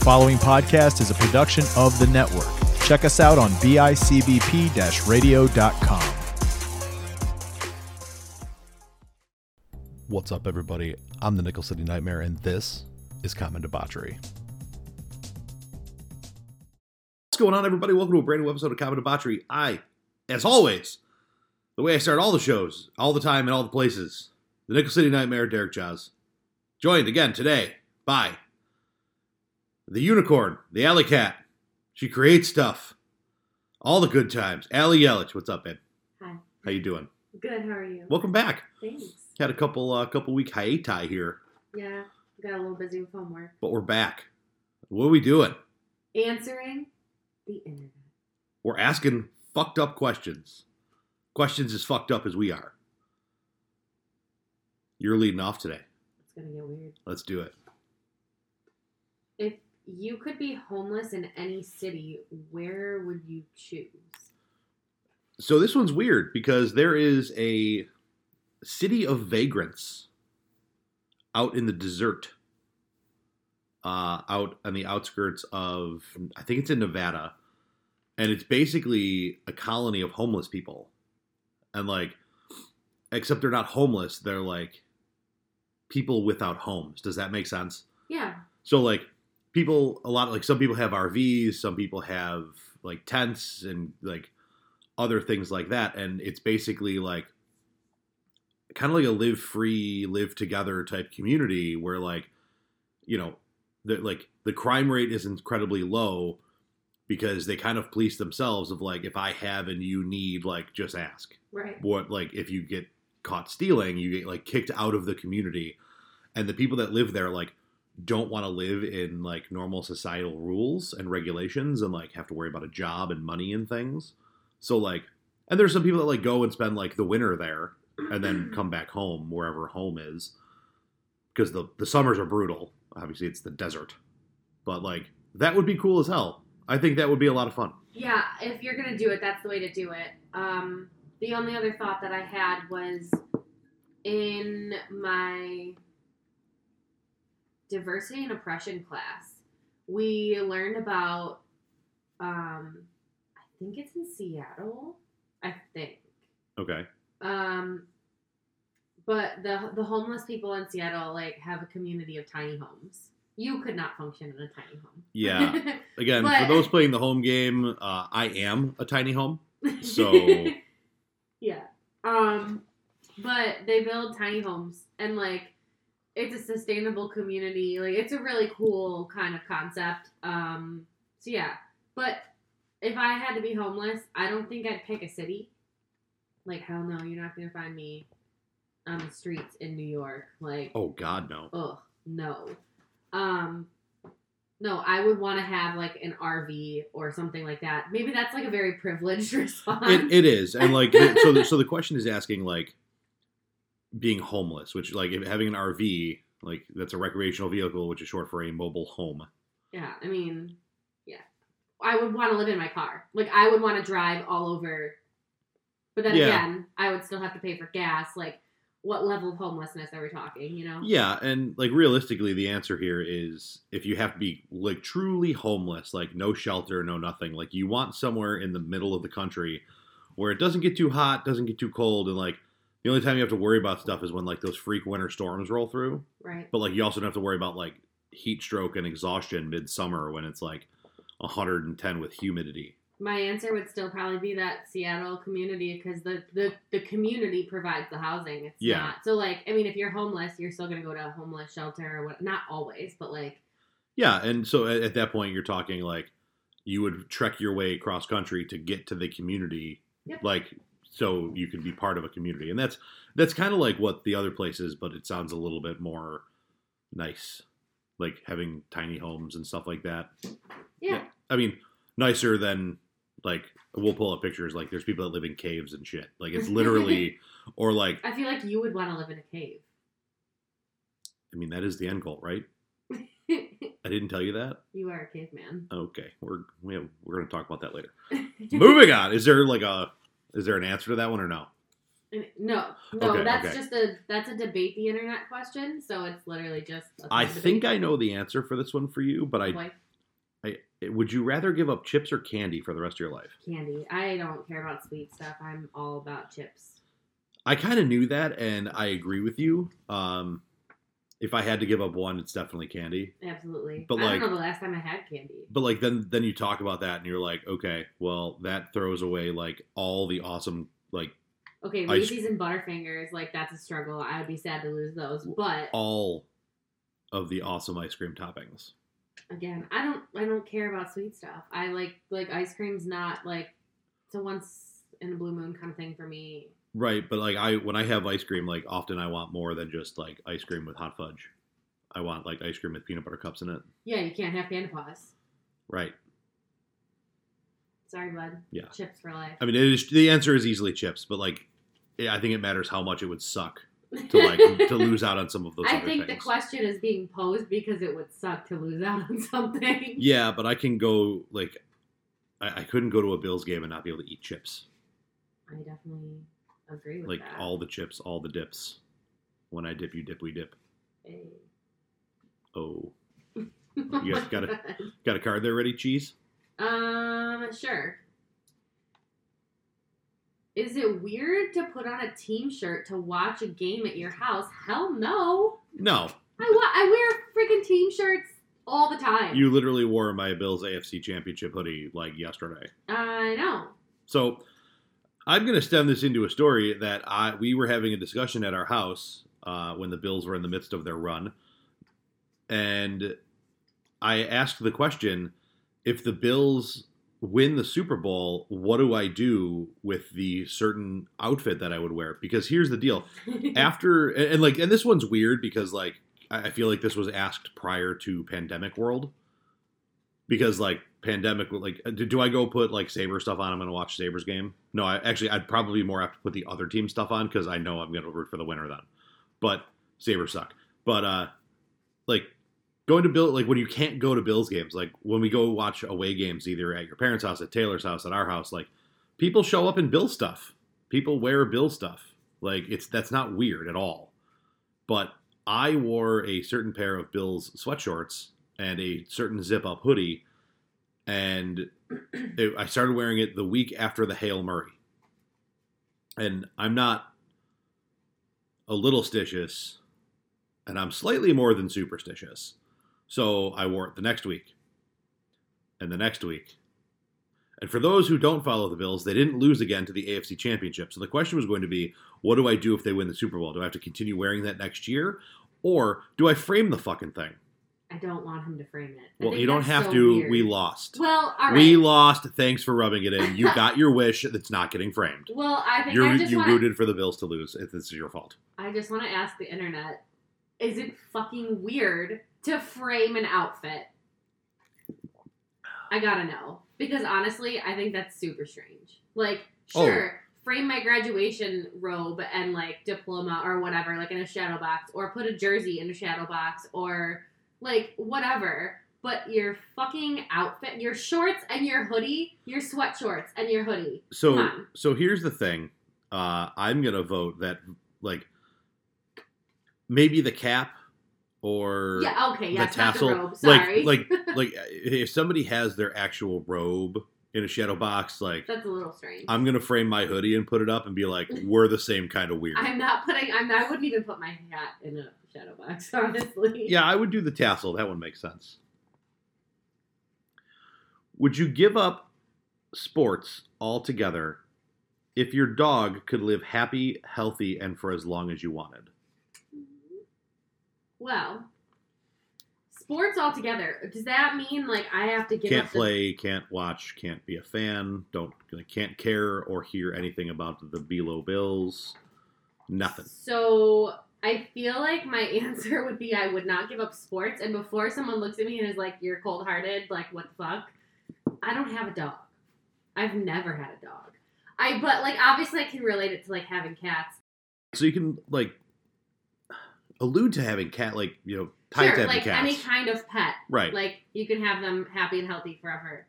The following podcast is a production of the network. Check us out on BICBP-radio.com. What's up, everybody? I'm the Nickel City Nightmare, and this is Common Debauchery. What's going on, everybody? Welcome to a brand new episode of Common Debauchery. I, as always, the way I start all the shows, all the time, and all the places, the Nickel City Nightmare, Derek Jaws, joined again today by the unicorn, the alley cat. She creates stuff. All the good times. Allie Yelich. What's up, babe? Hi. How you doing? Good. How are you? Welcome back. Thanks. Had a couple week hiatus here. Yeah, got a little busy with homework. But we're back. What are we doing? Answering the internet. We're asking fucked up questions. Questions as fucked up as we are. You're leading off today. It's gonna get weird. Let's do it. If you could be homeless in any city, where would you choose? So this one's weird because there is a city of vagrants out in the desert, out on the outskirts of, I think it's in Nevada, and it's basically a colony of homeless people, and like, except they're not homeless, they're like people without homes. Does that make sense? Yeah. So like, people, a lot, like some people have RVs, some people have like tents and like other things like that, and it's basically like kind of like a live free, live together type community where, like, you know, the crime rate is incredibly low because they kind of police themselves of, like, if I have and you need, like, just ask. Right. What, like, if you get caught stealing, you get, like, kicked out of the community. And the people that live there, like, don't want to live in, like, normal societal rules and regulations and, like, have to worry about a job and money and things. So, like, and there's some people that, like, go and spend, like, the winter there. And then come back home, wherever home is. Because the summers are brutal. Obviously, it's the desert. But, like, that would be cool as hell. I think that would be a lot of fun. Yeah, if you're going to do it, that's the way to do it. The only other thought that I had was in my diversity and oppression class, we learned about, I think it's in Seattle. I think. Okay. But the homeless people in Seattle, like, have a community of tiny homes. You could not function in a tiny home. Yeah. Again, but, for those playing the home game, I am a tiny home. So. Yeah. But they build tiny homes and, like, it's a sustainable community. Like, it's a really cool kind of concept. So yeah, but if I had to be homeless, I don't think I'd pick a city. Like, hell no, you're not going to find me on the streets in New York. Like, oh, God, no. Ugh, no. No, I would want to have, like, an RV or something like that. Maybe that's, like, a very privileged response. It is. And, like, so the question is asking, like, being homeless, which, like, having an RV, like, that's a recreational vehicle, which is short for a mobile home. Yeah, I mean, yeah. I would want to live in my car. Like, I would want to drive all over. But then again, I would still have to pay for gas. Like, what level of homelessness are we talking, you know? Yeah, and, like, realistically, the answer here is if you have to be, like, truly homeless, like, no shelter, no nothing. Like, you want somewhere in the middle of the country where it doesn't get too hot, doesn't get too cold, and, like, the only time you have to worry about stuff is when, like, those freak winter storms roll through. Right. But, like, you also don't have to worry about, like, heat stroke and exhaustion midsummer when it's, like, 110 with humidity. My answer would still probably be that Seattle community because the community provides the housing. It's not. So, like, I mean, if you're homeless, you're still going to go to a homeless shelter. Or what, not always, but, like. Yeah, and so at that point, you're talking, like, you would trek your way across country to get to the community. Yep. Like, so you can be part of a community. And that's kind of like what the other place is, but it sounds a little bit more nice. Like, having tiny homes and stuff like that. Yeah. I mean, nicer than. Like, we'll pull up pictures. Like, there's people that live in caves and shit. Like, it's literally, or like. I feel like you would want to live in a cave. I mean, that is the end goal, right? I didn't tell you that. You are a caveman. Okay, we're going to talk about that later. Moving on. Is there an answer to that one or no? No. Okay, that's okay. That's a debate the internet question. So it's literally just. I think I know the answer for this one for you, but I Would you rather give up chips or candy for the rest of your life? Candy. I don't care about sweet stuff. I'm all about chips. I kind of knew that, and I agree with you. If I had to give up one, it's definitely candy. Absolutely. But I don't know the last time I had candy. But like then you talk about that, and you're like, okay, well, that throws away like all the awesome like. Okay, Reese's and Butterfingers, like that's a struggle. I would be sad to lose those, but all of the awesome ice cream toppings. Again, I don't care about sweet stuff. I like ice cream's not like it's a once in a blue moon kind of thing for me. Right, but like when I have ice cream, like often I want more than just like ice cream with hot fudge. I want like ice cream with peanut butter cups in it. Yeah, you can't have panda paws. Right. Sorry, bud. Yeah. Chips for life. I mean, the answer is easily chips, but like I think it matters how much it would suck to like to lose out on some of those other things. I think the question is being posed because it would suck to lose out on something. Yeah, but I can go like I couldn't go to a Bills game and not be able to eat chips. I definitely agree with like, that. Like all the chips, all the dips. When I dip, you dip, we dip. Hey. Oh. You guys got a card there ready, Cheese? Sure. Is it weird to put on a team shirt to watch a game at your house? Hell no. No. I wear freaking team shirts all the time. You literally wore my Bills AFC Championship hoodie like yesterday. I know. So I'm going to stem this into a story that we were having a discussion at our house when the Bills were in the midst of their run. And I asked the question, if the Bills win the Super Bowl, what do I do with the certain outfit that I would wear? Because here's the deal. After, and this one's weird because, like, I feel like this was asked prior to pandemic world. Because, like, pandemic, like, do I go put, like, Sabres stuff on? I'm going to watch Sabres game. No, I'd probably more have to put the other team stuff on because I know I'm going to root for the winner then. But Sabres suck. But, like, going to Bill, like when you can't go to Bills games, like when we go watch away games, either at your parents' house, at Taylor's house, at our house, like people show up in Bills stuff. People wear Bills stuff. Like that's not weird at all. But I wore a certain pair of Bills sweatshorts and a certain zip-up hoodie, and I started wearing it the week after the Hail Murray. And I'm not a little stitious, and I'm slightly more than superstitious. So I wore it the next week, and the next week. And for those who don't follow the Bills, they didn't lose again to the AFC Championship. So the question was going to be, what do I do if they win the Super Bowl? Do I have to continue wearing that next year? Or do I frame the fucking thing? I don't want him to frame it. Well, you don't have to. Weird. We lost. Well, all right. We lost. Thanks for rubbing it in. You got your wish. That's not getting framed. Well, I think you rooted for the Bills to lose. This is your fault. I just want to ask the internet, is it fucking weird to frame an outfit? I gotta know. Because honestly, I think that's super strange. Like, sure, frame my graduation robe and, like, diploma or whatever, like, in a shadow box. Or put a jersey in a shadow box. Or, like, whatever. But your fucking outfit, your shorts and your hoodie, your sweatshorts and your hoodie. So here's the thing. I'm gonna vote that, like, maybe the cap. Or yeah, okay, yeah, the tassel, not the robe. Sorry. Like if somebody has their actual robe in a shadow box, like that's a little strange. I'm gonna frame my hoodie and put it up and be like, we're the same kind of weird. I wouldn't even put my hat in a shadow box, honestly. Yeah, I would do the tassel. That one makes sense. Would you give up sports altogether if your dog could live happy, healthy, and for as long as you wanted? Well, sports altogether. Does that mean like I have to give up? Can't play, can't watch, can't be a fan, can't care or hear anything about the Buffalo Bills. Nothing. So I feel like my answer would be I would not give up sports. And before someone looks at me and is like, "You're cold-hearted," like what the fuck? I don't have a dog. I've never had a dog. But like obviously I can relate it to like having cats. So you can like allude to having cat, like, you know, tied sure, to having like cats. Any kind of pet. Right. Like, you can have them happy and healthy forever.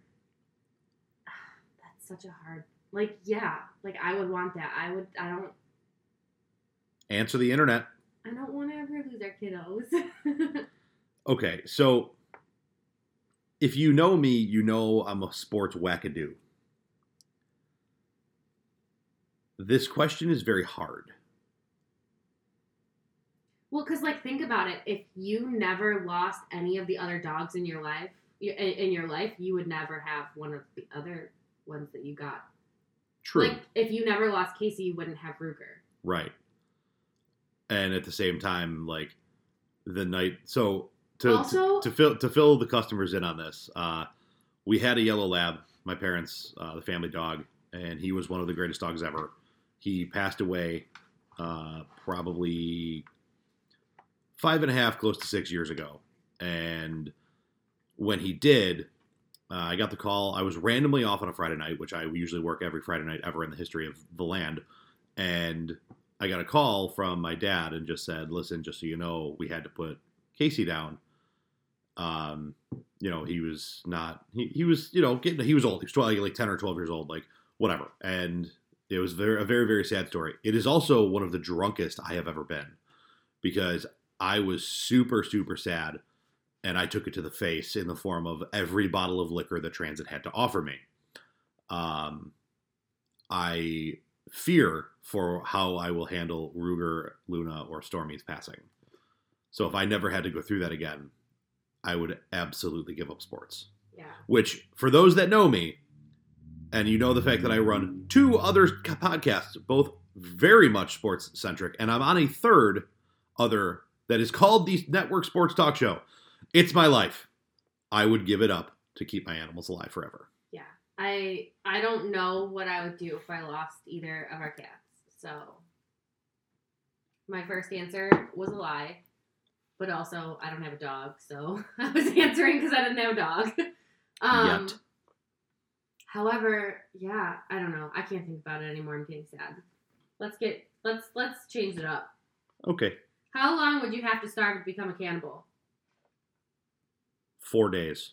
That's such a hard, like, yeah. Like, I would want that. I don't. Answer the internet. I don't want to ever lose our kiddos. Okay, so If you know me, you know I'm a sports wackadoo. This question is very hard. Well, because, like, think about it. If you never lost any of the other dogs in your life, you would never have one of the other ones that you got. True. Like, if you never lost Casey, you wouldn't have Ruger. Right. And at the same time, like, the night... So, to fill the customers in on this, we had a yellow lab, my parents, the family dog, and he was one of the greatest dogs ever. He passed away probably 5.5, close to 6 years ago. And when he did, I got the call. I was randomly off on a Friday night, which I usually work every Friday night ever in the history of the land. And I got a call from my dad and just said, listen, just so you know, we had to put Casey down. You know, he was not, he was, you know, he was old. He was 12, like 10 or 12 years old, like whatever. And it was a very, very sad story. It is also one of the drunkest I have ever been because I was super, super sad, and I took it to the face in the form of every bottle of liquor the transit had to offer me. I fear for how I will handle Ruger, Luna, or Stormy's passing. So if I never had to go through that again, I would absolutely give up sports. Yeah. Which, for those that know me, and you know the fact that I run two other podcasts, both very much sports-centric, and I'm on a third other that is called the Network Sports Talk Show. It's my life. I would give it up to keep my animals alive forever. Yeah. I don't know what I would do if I lost either of our cats. So my first answer was a lie. But also, I don't have a dog. So I was answering because I didn't have a dog. Yet. However, yeah, I don't know. I can't think about it anymore. I'm getting sad. Let's change it up. Okay. How long would you have to starve to become a cannibal? 4 days.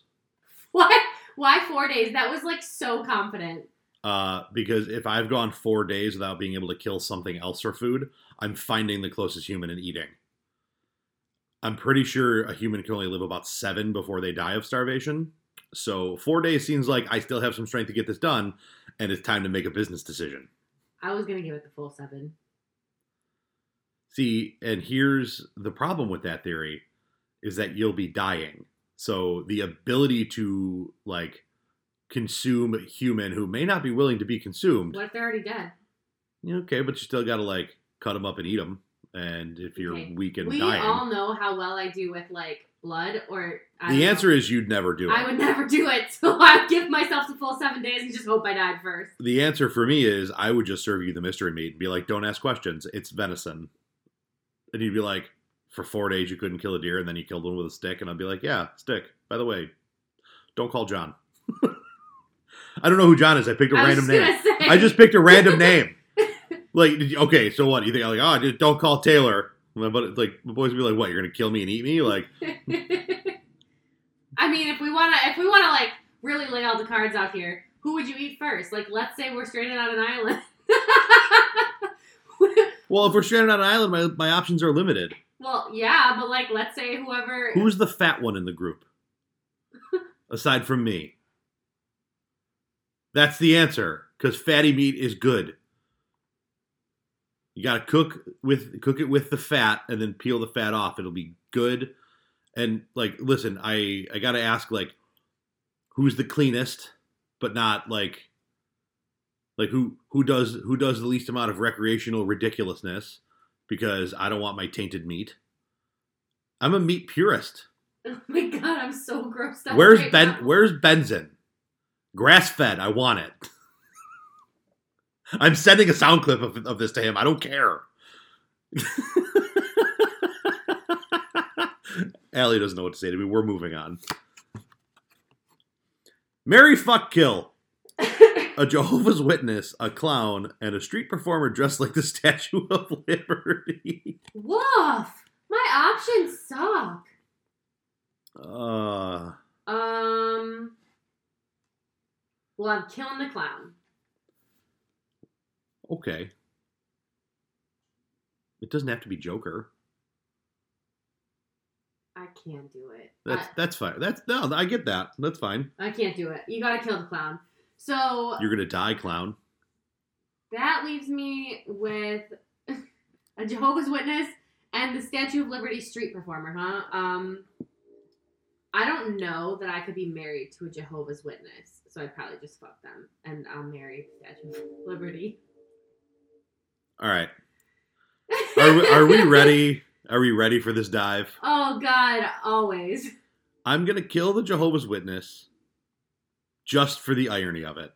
What? Why 4 days? That was, like, so confident. Because if I've gone 4 days without being able to kill something else for food, I'm finding the closest human and eating. I'm pretty sure a human can only live about 7 before they die of starvation. So 4 days seems like I still have some strength to get this done, and it's time to make a business decision. I was going to give it the full 7. See, and here's the problem with that theory, is that you'll be dying. So the ability to, like, consume a human who may not be willing to be consumed. What if they're already dead? Okay, but you still got to, like, cut them up and eat them. And if you're weak and dying. We all know how well I do with, like, blood or... The answer is you'd never do it. I would never do it. So I would give myself the full 7 days and just hope I died first. The answer for me is I would just serve you the mystery meat and be like, don't ask questions. It's venison. And you'd be like, for 4 days you couldn't kill a deer, and then you killed one with a stick. And I'd be like, yeah, stick. By the way, don't call John. I don't know who John is. I picked a random name. I just picked a random name. Like, okay, so what? You think, like, oh, just don't call Taylor. But, like, the boys would be like, what, you're going to kill me and eat me? Like, I mean, if we want to, like, really lay all the cards out here, who would you eat first? Like, let's say we're stranded on an island. Well, if we're stranded on an island, my options are limited. Well, yeah, but, like, let's say whoever... Who's the fat one in the group? Aside from me. That's the answer, because fatty meat is good. You got to cook it with the fat and then peel the fat off. It'll be good. And, like, listen, I got to ask, like, who's the cleanest, but not, like... Like, who does the least amount of recreational ridiculousness, because I don't want my tainted meat. I'm a meat purist. Oh my God, I'm so grossed out. Where's Benzin? Grass-fed, I want it. I'm sending a sound clip of this to him. I don't care. Allie doesn't know what to say to me. We're moving on. Mary fuck kill. A Jehovah's Witness, a clown, and a street performer dressed like the Statue of Liberty. Woof! My options suck. Well, I'm killing the clown. Okay. It doesn't have to be Joker. I can't do it. That's fine. No, I get that. That's fine. I can't do it. You gotta kill the clown. So you're gonna die, clown. That leaves me with a Jehovah's Witness and the Statue of Liberty street performer, huh? I don't know that I could be married to a Jehovah's Witness, so I'd probably just fuck them, and I'll marry the Statue of Liberty. All right. Are we ready? Are we ready for this dive? Oh, God, always. I'm going to kill the Jehovah's Witness just for the irony of it.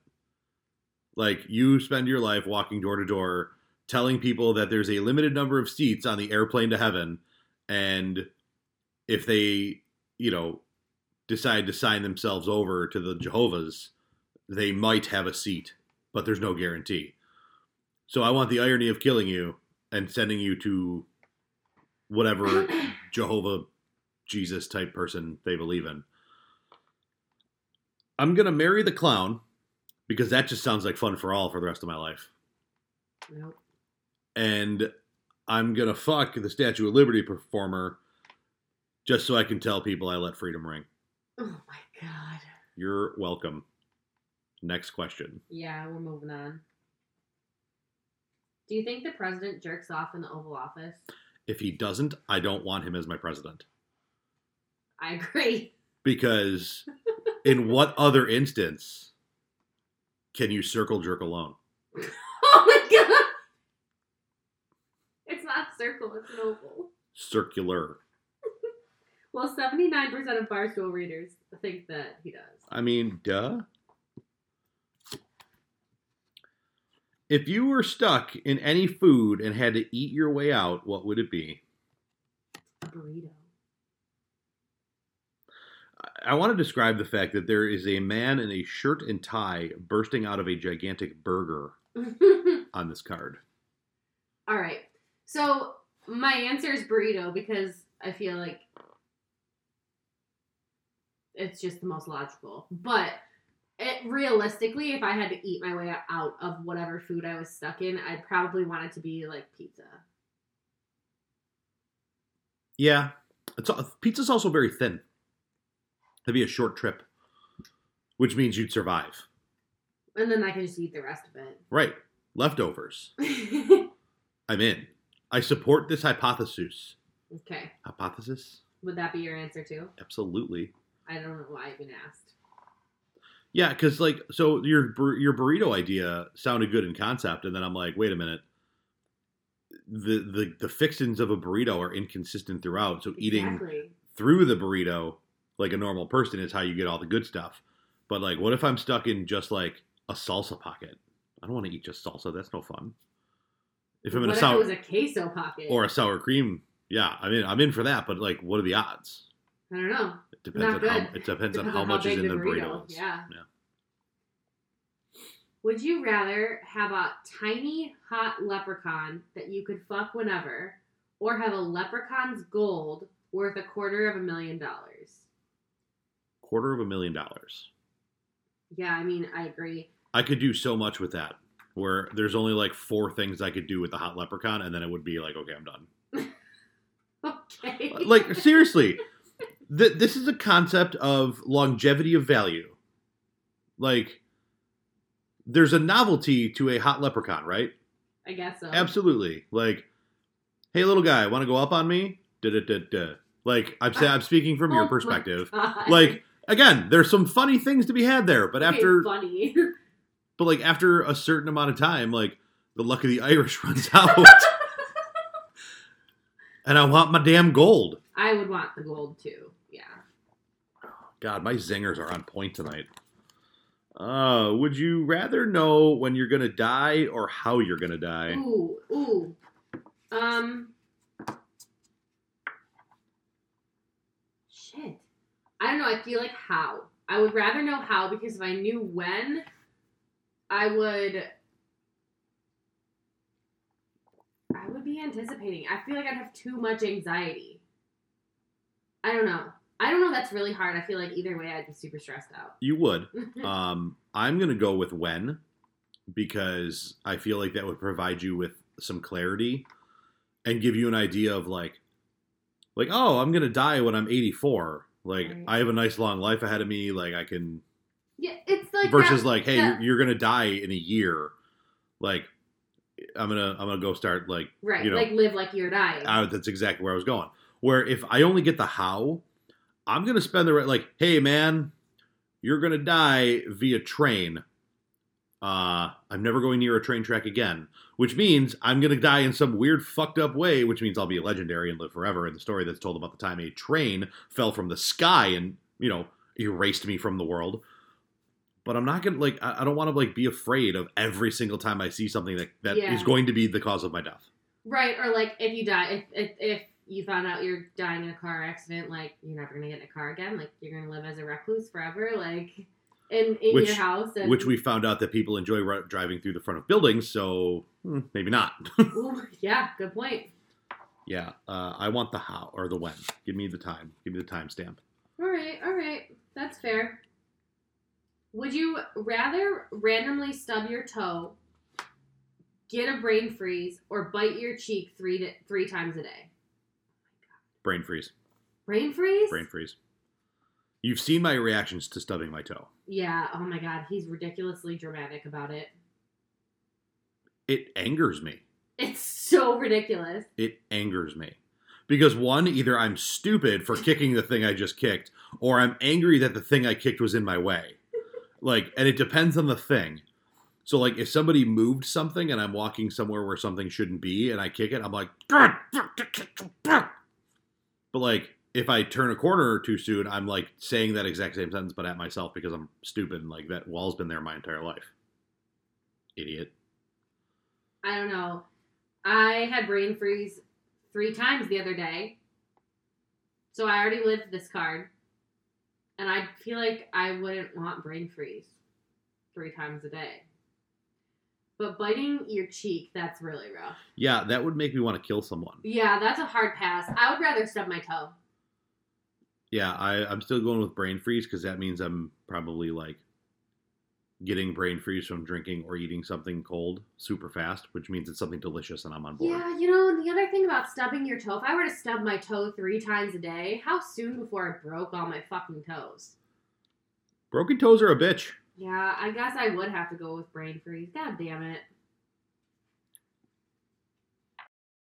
Like, you spend your life walking door to door telling people that there's a limited number of seats on the airplane to heaven, and if they, you know, decide to sign themselves over to the Jehovah's, they might have a seat, but there's no guarantee. So I want the irony of killing you and sending you to whatever Jehovah, Jesus type person they believe in. I'm going to marry the clown because that just sounds like fun for all for the rest of my life. Nope. And I'm going to fuck the Statue of Liberty performer just so I can tell people I let freedom ring. Oh, my God. You're welcome. Next question. Yeah, we're moving on. Do you think the president jerks off in the Oval Office? If he doesn't, I don't want him as my president. I agree. Because in what other instance can you circle jerk alone? Oh, my God. It's not circle, it's an oval. Circular. Well, 79% of Barstool readers think that he does. I mean, duh. If you were stuck in any food and had to eat your way out, what would it be? A burrito. I want to describe the fact that there is a man in a shirt and tie bursting out of a gigantic burger on this card. All right. So my answer is burrito because I feel like it's just the most logical. But realistically, if I had to eat my way out of whatever food I was stuck in, I'd probably want it to be like pizza. Yeah. Pizza's also very thin. It'd be a short trip, which means you'd survive. And then I can just eat the rest of it. Right. Leftovers. I'm in. I support this hypothesis. Okay. Hypothesis? Would that be your answer too? Absolutely. I don't know why I even asked. Yeah, because, like, so your burrito idea sounded good in concept, and then I'm like, wait a minute. The fixings of a burrito are inconsistent throughout, so exactly. Eating through the burrito like a normal person is how you get all the good stuff. But, like, what if I'm stuck in just, like, a salsa pocket? I don't want to eat just salsa. That's no fun. If I'm in what if it was a queso pocket? Or a sour cream. Yeah, I'm in for that, but, like, what are the odds? I don't know. It depends on how much is in the burrito. Yeah. Would you rather have a tiny, hot leprechaun that you could fuck whenever, or have a leprechaun's gold worth $250,000? $250,000. Yeah, I mean, I agree. I could do so much with that, where there's only like 4 things I could do with the hot leprechaun, and then it would be like, okay, I'm done. Okay. Like, seriously. This is a concept of longevity of value. Like, there's a novelty to a hot leprechaun, right? I guess so. Absolutely. Like, hey, little guy, want to go up on me? Da-da-da-da. Like, I'm speaking from your perspective. Like, again, there's some funny things to be had there, but okay, after... funny. But, like, after a certain amount of time, like, the luck of the Irish runs out. And I want my damn gold. I would want the gold, too. Yeah. God, my zingers are on point tonight. Would you rather know when you're going to die or how you're going to die? Ooh. Shit. I don't know. I feel like how. I would rather know how because if I knew when, I would be anticipating. I feel like I'd have too much anxiety. I don't know. That's really hard. I feel like either way, I'd be super stressed out. You would. I'm going to go with when, because I feel like that would provide you with some clarity and give you an idea of, like, like, oh, I'm going to die when I'm 84. Like, right. I have a nice long life ahead of me. Like, I can... Yeah, it's like... Versus, that, like, hey, that, you're going to die in a year. Like, I'm gonna go start, like... Right, you know, like, live like you're dying. That's exactly where I was going. Where if I only get the how, I'm going to spend the... Like, hey, man, you're going to die via train. I'm never going near a train track again, which means I'm going to die in some weird fucked up way, which means I'll be a legendary and live forever. And the story that's told about the time a train fell from the sky and, you know, erased me from the world. But I'm not going to, like, I don't want to, like, be afraid of every single time I see something that yeah. is going to be the cause of my death. Right. Or, like, if you die, if you found out you're dying in a car accident, like, you're never going to get in a car again. Like, you're going to live as a recluse forever. Like... In your house. And... Which we found out that people enjoy driving through the front of buildings, so maybe not. Ooh, yeah, good point. Yeah, I want the how or the when. Give me the time. Give me the timestamp. All right. That's fair. Would you rather randomly stub your toe, get a brain freeze, or bite your cheek three times a day? Brain freeze. Brain freeze? Brain freeze. You've seen my reactions to stubbing my toe. Yeah. Oh, my God. He's ridiculously dramatic about it. It angers me. It's so ridiculous. It angers me. Because, one, either I'm stupid for kicking the thing I just kicked, or I'm angry that the thing I kicked was in my way. Like, and it depends on the thing. So, like, if somebody moved something and I'm walking somewhere where something shouldn't be and I kick it, I'm like... But, like... If I turn a corner too soon, I'm, like, saying that exact same sentence, but at myself because I'm stupid. Like, that wall's been there my entire life. Idiot. I don't know. I had brain freeze 3 times the other day. So I already lived this card. And I feel like I wouldn't want brain freeze 3 times a day. But biting your cheek, that's really rough. Yeah, that would make me want to kill someone. Yeah, that's a hard pass. I would rather stub my toe. Yeah, I'm still going with brain freeze because that means I'm probably, like, getting brain freeze from drinking or eating something cold super fast, which means it's something delicious and I'm on board. Yeah, you know, and the other thing about stubbing your toe, if I were to stub my toe 3 times a day, how soon before I broke all my fucking toes? Broken toes are a bitch. Yeah, I guess I would have to go with brain freeze. God damn it.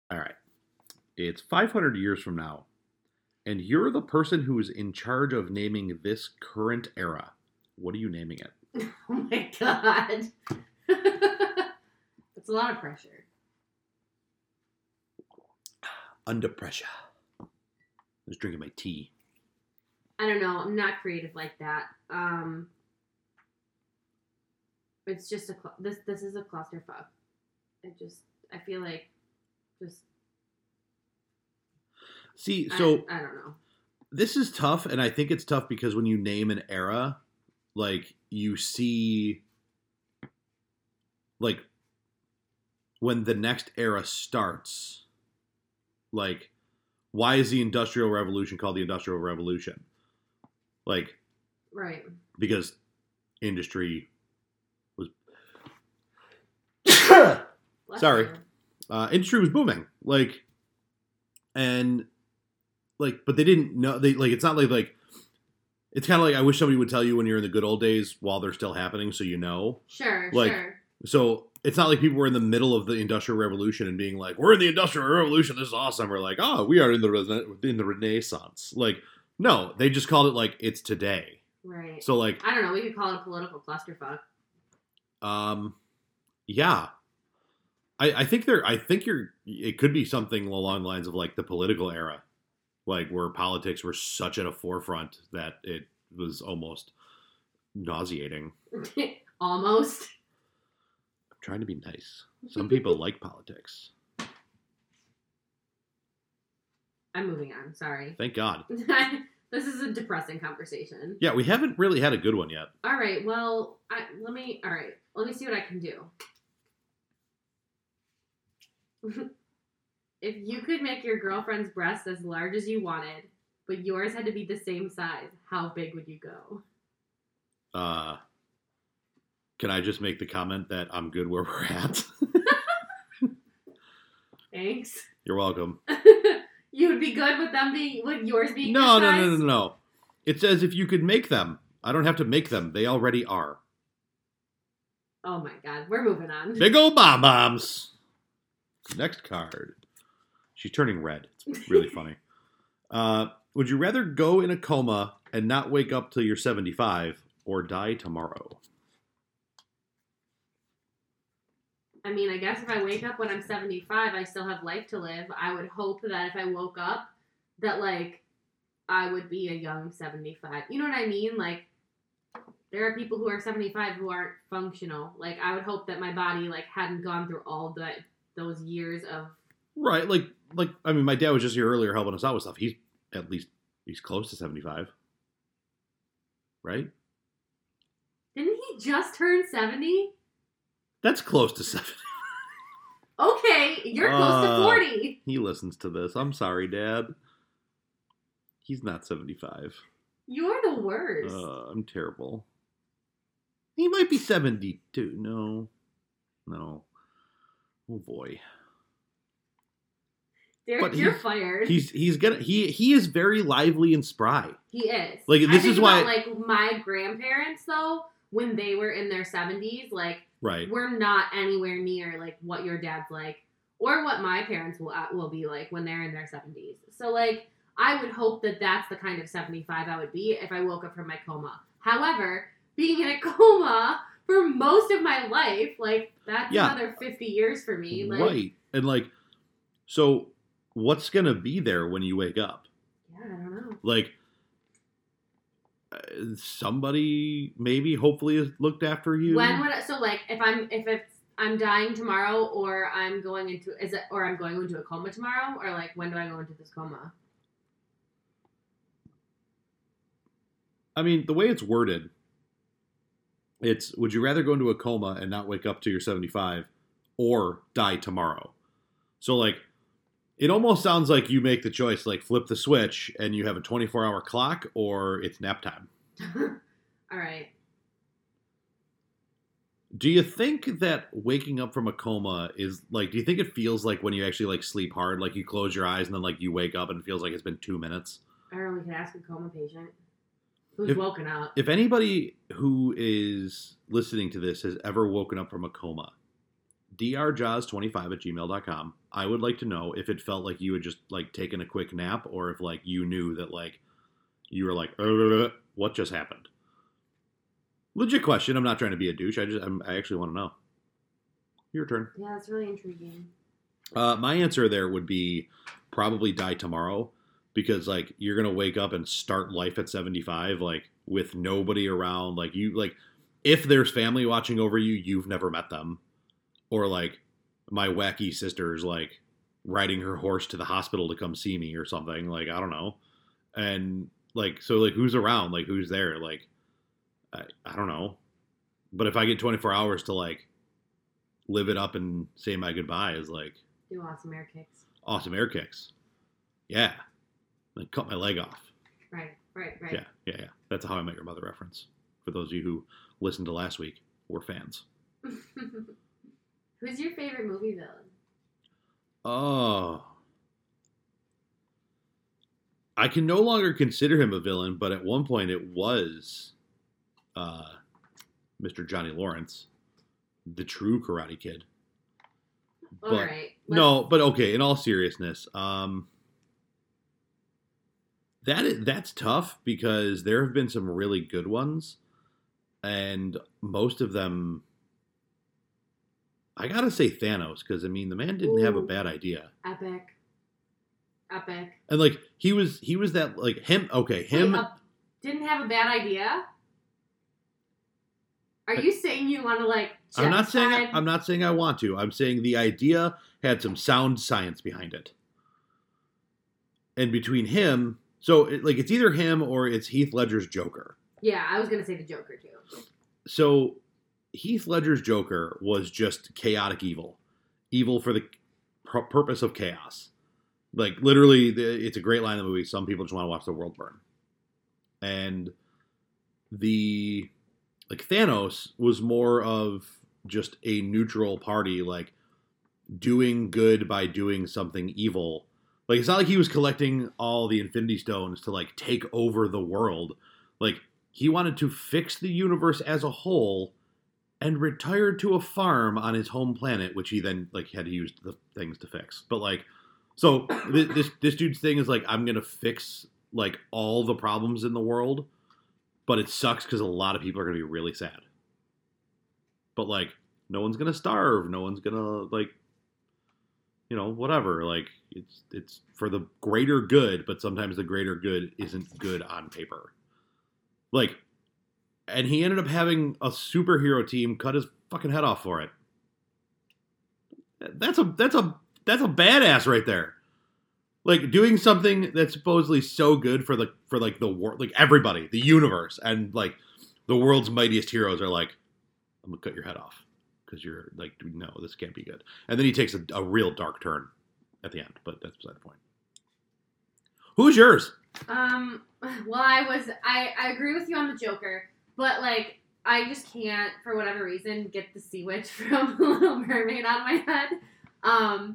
All right. It's 500 years from now. And you're the person who is in charge of naming this current era. What are you naming it? Oh, my God. It's a lot of pressure. Under pressure. I was drinking my tea. I don't know. I'm not creative like that. It's just a... This is a clusterfuck. I feel like... Just... See, so... I don't know. This is tough, and I think it's tough because when you name an era, like, you see... Like, when the next era starts, like, why is the Industrial Revolution called the Industrial Revolution? Like... Right. Because industry... Sorry. Industry was booming. Like, and, like, but they didn't know. They, like, it's not like, it's kind of like I wish somebody would tell you when you're in the good old days while they're still happening so you know. Sure, like, sure. So it's not like people were in the middle of the Industrial Revolution and being like, we're in the Industrial Revolution. This is awesome. We're like, oh, we are in the Renaissance. Like, no, they just called it, like, it's today. Right. So, like. I don't know. We could call it a political clusterfuck. Yeah. It could be something along the lines of, like, the political era, like, where politics were such at a forefront that it was almost nauseating. Almost? I'm trying to be nice. Some people like politics. I'm moving on. Sorry. Thank God. This is a depressing conversation. Yeah, we haven't really had a good one yet. All right. Well, let me see what I can do. If you could make your girlfriend's breasts as large as you wanted, but yours had to be the same size, how big would you go? Can I just make the comment that I'm good where we're at? Thanks. You're welcome. You would be good with them being, with yours being no, this size? No. It's as if you could make them. I don't have to make them. They already are. Oh my God. We're moving on. Big old bomb-bombs. Next card. She's turning red. It's really funny. Would you rather go in a coma and not wake up till you're 75 or die tomorrow? I mean, I guess if I wake up when I'm 75, I still have life to live. I would hope that if I woke up that, like, I would be a young 75. You know what I mean? Like, there are people who are 75 who aren't functional. Like, I would hope that my body, like, hadn't gone through all those years of... Right, like I mean, my dad was just here earlier helping us out with stuff. He's at least, he's close to 75. Right? Didn't he just turn 70? That's close to 70. Okay, you're close to 40. He listens to this. I'm sorry, Dad. He's not 75. You're the worst. I'm terrible. He might be 72. No. Oh boy. Derek, you're fired. He is very lively and spry. He is. Like this is why. Like my grandparents, though, when they were in their 70s, like. Right. We're not anywhere near, like, what your dad's like or what my parents will be like when they're in their 70s. So, like, I would hope that that's the kind of 75 I would be if I woke up from my coma. However, being in a coma for most of my life, like, that's another 50 years for me. Like, right. And, like, so what's going to be there when you wake up? Yeah, I don't know. Like, somebody maybe hopefully has looked after you. If I'm dying tomorrow or I'm going into a coma tomorrow, or like when do I go into this coma? I mean, the way it's worded, it's would you rather go into a coma and not wake up till you're 75 or die tomorrow? So like it almost sounds like you make the choice, like flip the switch and you have a 24-hour clock or it's nap time. All right. Do you think that waking up from a coma is like, do you think it feels like when you actually like sleep hard, like you close your eyes and then like you wake up and it feels like it's been 2 minutes? I don't know. We could ask a coma patient who's woken up. If anybody who is listening to this has ever woken up from a coma, drjaws25@gmail.com. I would like to know if it felt like you had just like taken a quick nap or if like you knew that like you were like, what just happened? Legit question. I'm not trying to be a douche. I actually want to know. Your turn. Yeah, it's really intriguing. My answer there would be probably die tomorrow because like you're going to wake up and start life at 75 like with nobody around. Like you like if there's family watching over you, you've never met them. Or, like, my wacky sister's, like, riding her horse to the hospital to come see me or something. Like, I don't know. And, like, so, like, who's around? Like, who's there? Like, I don't know. But if I get 24 hours to, like, live it up and say my goodbyes, like... Do awesome air kicks. Awesome air kicks. Yeah. Like, cut my leg off. Right. Yeah. That's a How I Met Your Mother reference. For those of you who listened to last week, we're fans. Who's your favorite movie villain? Oh. I can no longer consider him a villain, but at one point it was Mr. Johnny Lawrence, the true Karate Kid. All right. No, but okay, in all seriousness, that's tough because there have been some really good ones, and most of them... I gotta say Thanos, because, I mean, the man didn't have a bad idea. Epic. And, like, he was that, like, him, okay, him. Wait, didn't have a bad idea? Are you saying you want to, like, I'm not saying I want to. I'm saying the idea had some sound science behind it. And between him, so, like, it's either him or it's Heath Ledger's Joker. Yeah, I was gonna say the Joker, too. So... Heath Ledger's Joker was just chaotic evil. Evil for the purpose of chaos. Like, literally, it's a great line in the movie. Some people just want to watch the world burn. And the... Like, Thanos was more of just a neutral party, like, doing good by doing something evil. Like, it's not like he was collecting all the Infinity Stones to, like, take over the world. Like, he wanted to fix the universe as a whole and retired to a farm on his home planet, which he then, like, had to use the things to fix. But, like, so this dude's thing is, like, I'm going to fix, like, all the problems in the world, but it sucks because a lot of people are going to be really sad. But, like, no one's going to starve. No one's going to, like, you know, whatever. Like, it's for the greater good, but sometimes the greater good isn't good on paper. Like, and he ended up having a superhero team cut his fucking head off for it. That's a badass right there. Like, doing something that's supposedly so good for the world, like, everybody, the universe, and, like, the world's mightiest heroes are like, I'm gonna cut your head off because you're, like, no, this can't be good. And then he takes a real dark turn at the end, but that's beside the point. Who's yours? Well, I agree with you on the Joker, but, like, I just can't, for whatever reason, get the Sea Witch from Little Mermaid out of my head.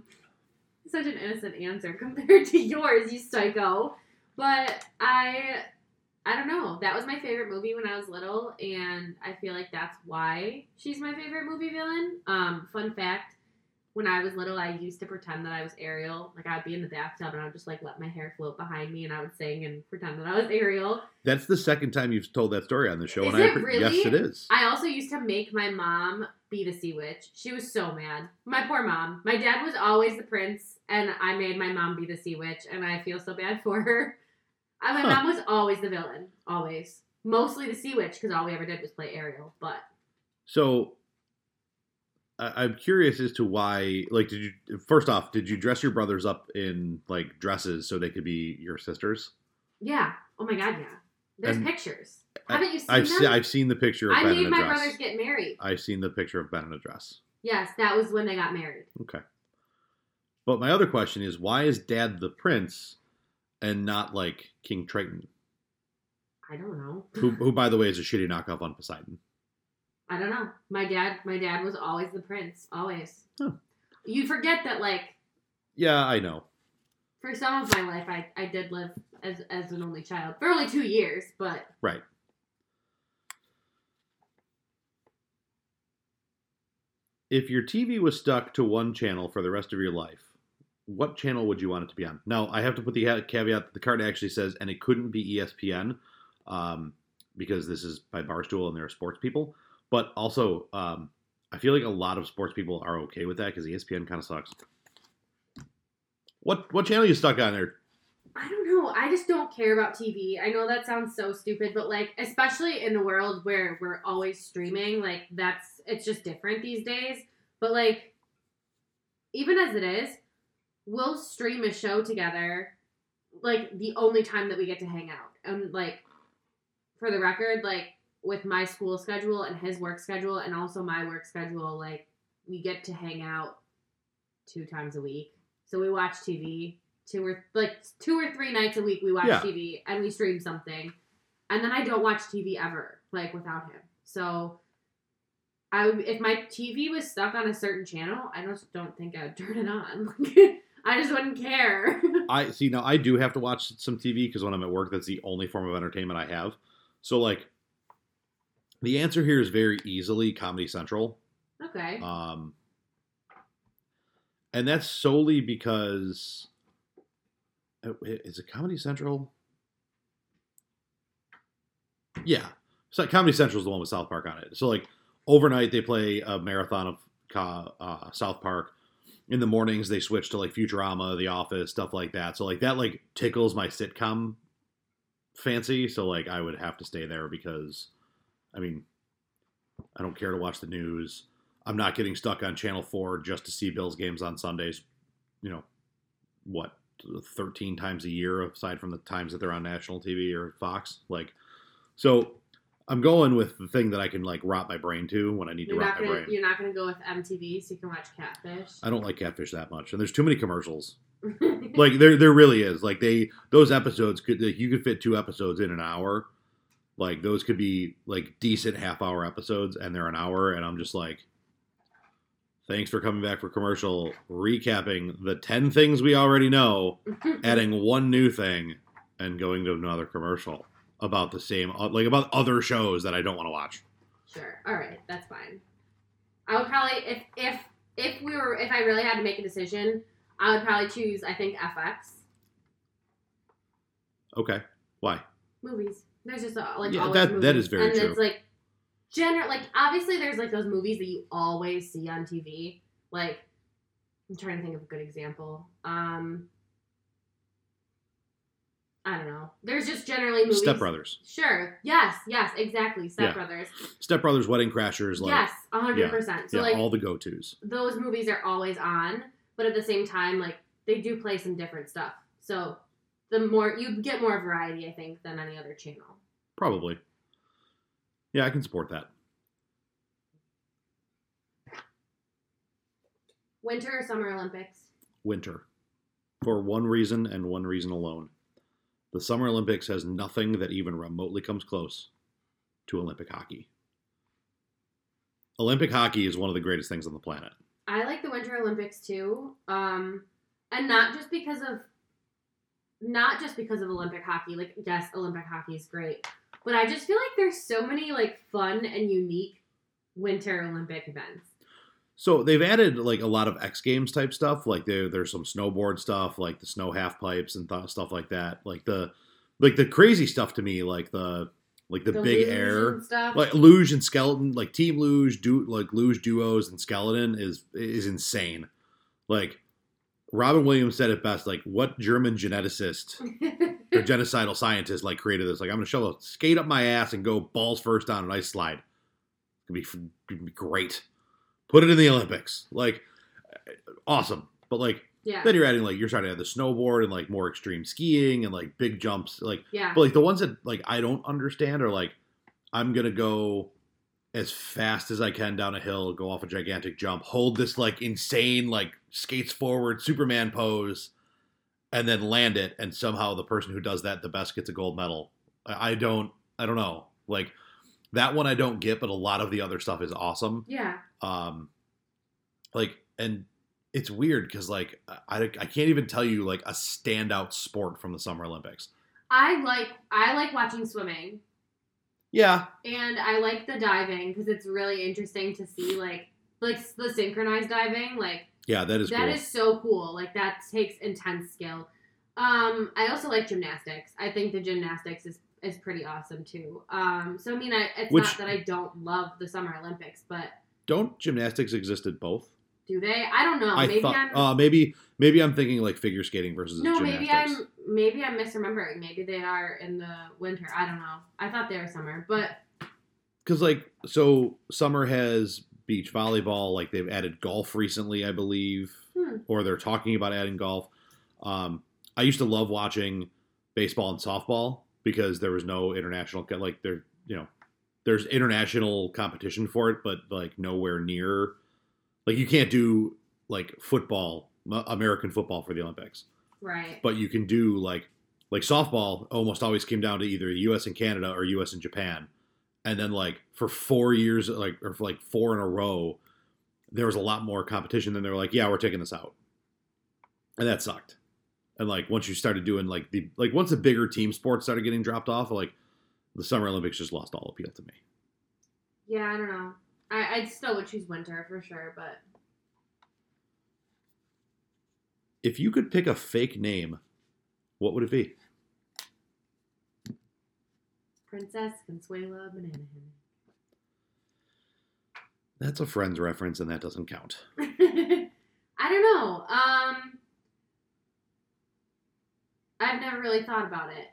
Such an innocent answer compared to yours, you psycho. But I don't know. That was my favorite movie when I was little, and I feel like that's why she's my favorite movie villain. Fun fact, when I was little, I used to pretend that I was Ariel. Like, I'd be in the bathtub, and I would just, like, let my hair float behind me, and I would sing and pretend that I was Ariel. That's the second time you've told that story on the show. Is it really? Yes, it is. I also used to make my mom be the Sea Witch. She was so mad. My poor mom. My dad was always the prince, and I made my mom be the Sea Witch, and I feel so bad for her. My mom was always the villain. Always. Mostly the Sea Witch, because all we ever did was play Ariel, but... So, I'm curious as to why, like, did you dress your brothers up in, like, dresses so they could be your sisters? Yeah. Oh, my God, yeah. There's pictures. Haven't you seen them? I've seen the picture of Ben in a dress. I made my brothers get married. I've seen the picture of Ben in a dress. Yes, that was when they got married. Okay. But my other question is, why is Dad the prince... and not, like, King Triton? I don't know. Who, by the way, is a shitty knockoff on Poseidon. I don't know. My dad was always the prince. Always. Huh. You forget that, like... Yeah, I know. For some of my life, I did live as an only child. For only 2 years, but... Right. If your TV was stuck to one channel for the rest of your life, what channel would you want it to be on? Now, I have to put the caveat that the card actually says, and it couldn't be ESPN, because this is by Barstool and they're sports people. But also, I feel like a lot of sports people are okay with that because ESPN kind of sucks. What channel are you stuck on there? I don't know. I just don't care about TV. I know that sounds so stupid, but, like, especially in the world where we're always streaming, like, it's just different these days. But, like, even as it is, we'll stream a show together, like, the only time that we get to hang out. And, like, for the record, like, with my school schedule and his work schedule and also my work schedule, like, we get to hang out 2 times a week. So we watch TV 2 or 3 nights a week. We watch TV and we stream something. And then I don't watch TV ever, like, without him. So... if my TV was stuck on a certain channel, I just don't think I would turn it on. I just wouldn't care. I see. Now, I do have to watch some TV because when I'm at work, that's the only form of entertainment I have. So, like, the answer here is very easily Comedy Central. Okay. And that's solely because... Is it Comedy Central? Yeah. So, like, Comedy Central is the one with South Park on it. So, like... Overnight, they play a marathon of South Park. In the mornings, they switch to, like, Futurama, The Office, stuff like that. So, like, that, like, tickles my sitcom fancy. So, like, I would have to stay there because, I mean, I don't care to watch the news. I'm not getting stuck on Channel 4 just to see Bills games on Sundays, you know, 13 times a year aside from the times that they're on national TV or Fox. Like, so... I'm going with the thing that I can, like, rot my brain to when I need to rot my brain. You're not going to go with MTV so you can watch Catfish? I don't like Catfish that much. And there's too many commercials. Like, there really is. Like, those episodes, you could fit 2 episodes in an hour. Like, those could be, like, decent half-hour episodes, and they're an hour, and I'm just like, Thanks for coming back for commercial, recapping the 10 things we already know, adding one new thing, and going to another commercial about the same, like about other shows that I don't want to watch. Sure. All right. That's fine. I would probably, if I really had to make a decision, I would probably choose, I think, FX. Okay. Why? Movies. There's just always movies. That is very true. And it's like, obviously there's like those movies that you always see on TV. Like, I'm trying to think of a good example. I don't know. There's just generally movies. Step Brothers. Sure. Yes, exactly. Step Brothers. Step Brothers, Wedding Crashers. Like, yes, 100%. Yeah, so like all the go-tos. Those movies are always on, but at the same time, like they do play some different stuff. So you get more variety, I think, than any other channel. Probably. Yeah, I can support that. Winter or Summer Olympics? Winter. For one reason and one reason alone. The Summer Olympics has nothing that even remotely comes close to Olympic hockey. Olympic hockey is one of the greatest things on the planet. I like the Winter Olympics too. And not just because of Olympic hockey. Like, yes, Olympic hockey is great. But I just feel like there's so many like fun and unique Winter Olympic events. So they've added like a lot of X Games type stuff. Like there's some snowboard stuff, like the snow half pipes and stuff like that. Like the crazy stuff to me, like the big air stuff. Like luge and skeleton, like team luge, luge duos and skeleton is insane. Like Robin Williams said it best. Like, what German geneticist or genocidal scientist like created this? Like, I'm gonna shove a skate up my ass and go balls first down an ice slide. It'd be great. Put it in the Olympics. Like, awesome. But, like, then you're adding, like, you're trying to add the snowboard and, like, more extreme skiing and, like, big jumps. Like, but, like, the ones that, like, I don't understand are, like, I'm going to go as fast as I can down a hill, go off a gigantic jump, hold this, like, insane, like, skates forward Superman pose, and then land it. And somehow the person who does that the best gets a gold medal. I don't know. Like, that one I don't get, but a lot of the other stuff is awesome. Yeah. Like, and it's weird because, like, I can't even tell you, like, a standout sport from the Summer Olympics. I like watching swimming. Yeah. And I like the diving because it's really interesting to see, like the synchronized diving. Like, yeah, that is so cool. Like, that takes intense skill. I also like gymnastics. I think the gymnastics is pretty awesome too. So I mean, not that I don't love the Summer Olympics, but don't gymnastics exist at both? Do they? I don't know. Maybe I'm thinking like figure skating versus gymnastics. Maybe I'm misremembering. Maybe they are in the winter. I don't know. I thought they were summer, but because like so summer has beach volleyball. Like they've added golf recently, I believe, or they're talking about adding golf. I used to love watching baseball and softball. Because there was no international, like there, you know, there's international competition for it, but like nowhere near, like you can't do like football, American football for the Olympics, right? But you can do like softball almost always came down to either U.S. and Canada or U.S. and Japan, and then like for 4 years, like or for like four in a row, there was a lot more competition. Then they were like, yeah, we're taking this out, and that sucked. And, like, once you started doing, like, once the bigger team sports started getting dropped off, like, the Summer Olympics just lost all appeal to me. Yeah, I don't know. I'd still would choose winter for sure, but. If you could pick a fake name, what would it be? Princess Consuela Banana. That's a Friends reference, and that doesn't count. I don't know. I've never really thought about it.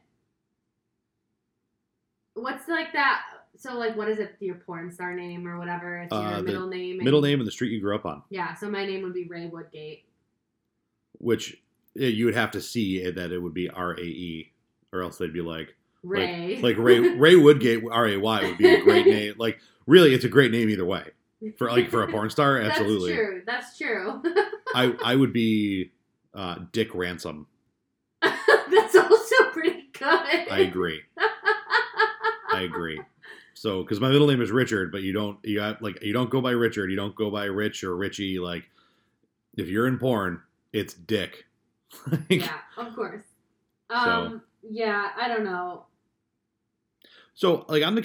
What's like that? So like, what is it? Your porn star name or whatever? It's your middle name. Middle name and the street you grew up on. Yeah. So my name would be Ray Woodgate. Which you would have to see that it would be RAE, or else they'd be like Ray. Like Ray Woodgate RAY would be a great name. Like really, it's a great name either way. For a porn star, absolutely. That's true. That's true. I would be Dick Ransom. That's also pretty good. I agree. So, because my middle name is Richard, but you don't go by Richard, you don't go by Rich or Richie. Like, if you're in porn, it's Dick. Yeah, of course. Yeah, I don't know. So, like, I'm the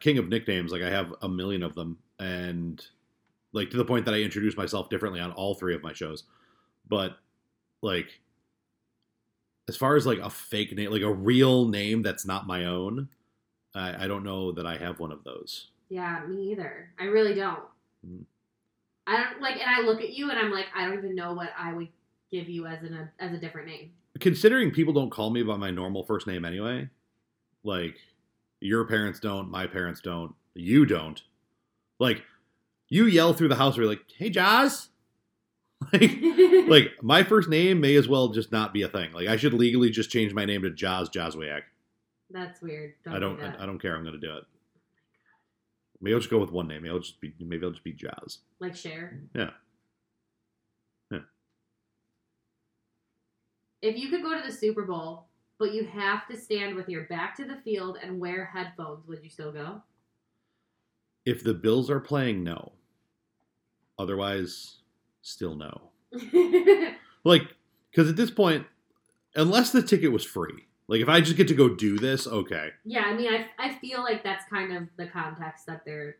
king of nicknames. Like, I have a million of them, and like to the point that I introduce myself differently on all three of my shows. But like, as far as like a fake name, like a real name that's not my own, I don't know that I have one of those. Yeah, me either. I really don't. Mm. I don't like, and I look at you and I'm like, I don't even know what I would give you as a different name. Considering people don't call me by my normal first name anyway, like your parents don't, my parents don't, you don't. Like, you yell through the house, where you're like, "Hey, Jaws!" Like my first name may as well just not be a thing. Like, I should legally just change my name to Jaws Joswiak. That's weird. I don't care. I'm gonna do it. Maybe I'll just go with one name. Maybe I'll just be Jaws. Like Cher. Yeah. If you could go to the Super Bowl, but you have to stand with your back to the field and wear headphones, would you still go? If the Bills are playing, no. Otherwise, still no. Like, because at this point, unless the ticket was free, like if I just get to go do this, okay. Yeah, I mean, I feel like that's kind of the context that they're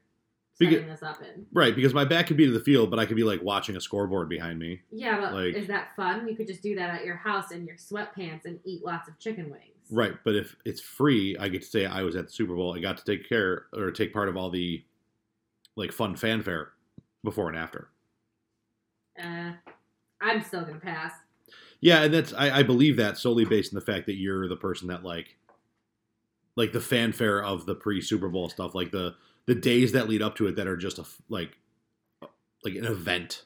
setting this up in. Right, because my back could be to the field, but I could be, like, watching a scoreboard behind me. Yeah, but like, is that fun? You could just do that at your house in your sweatpants and eat lots of chicken wings. Right, but if it's free, I get to say I was at the Super Bowl. I got to take part of all the, like, fun fanfare before and after. I'm still going to pass. Yeah, and that's I believe that solely based on the fact that you're the person that, like the fanfare of the pre-Super Bowl stuff, like the days that lead up to it that are just like an event,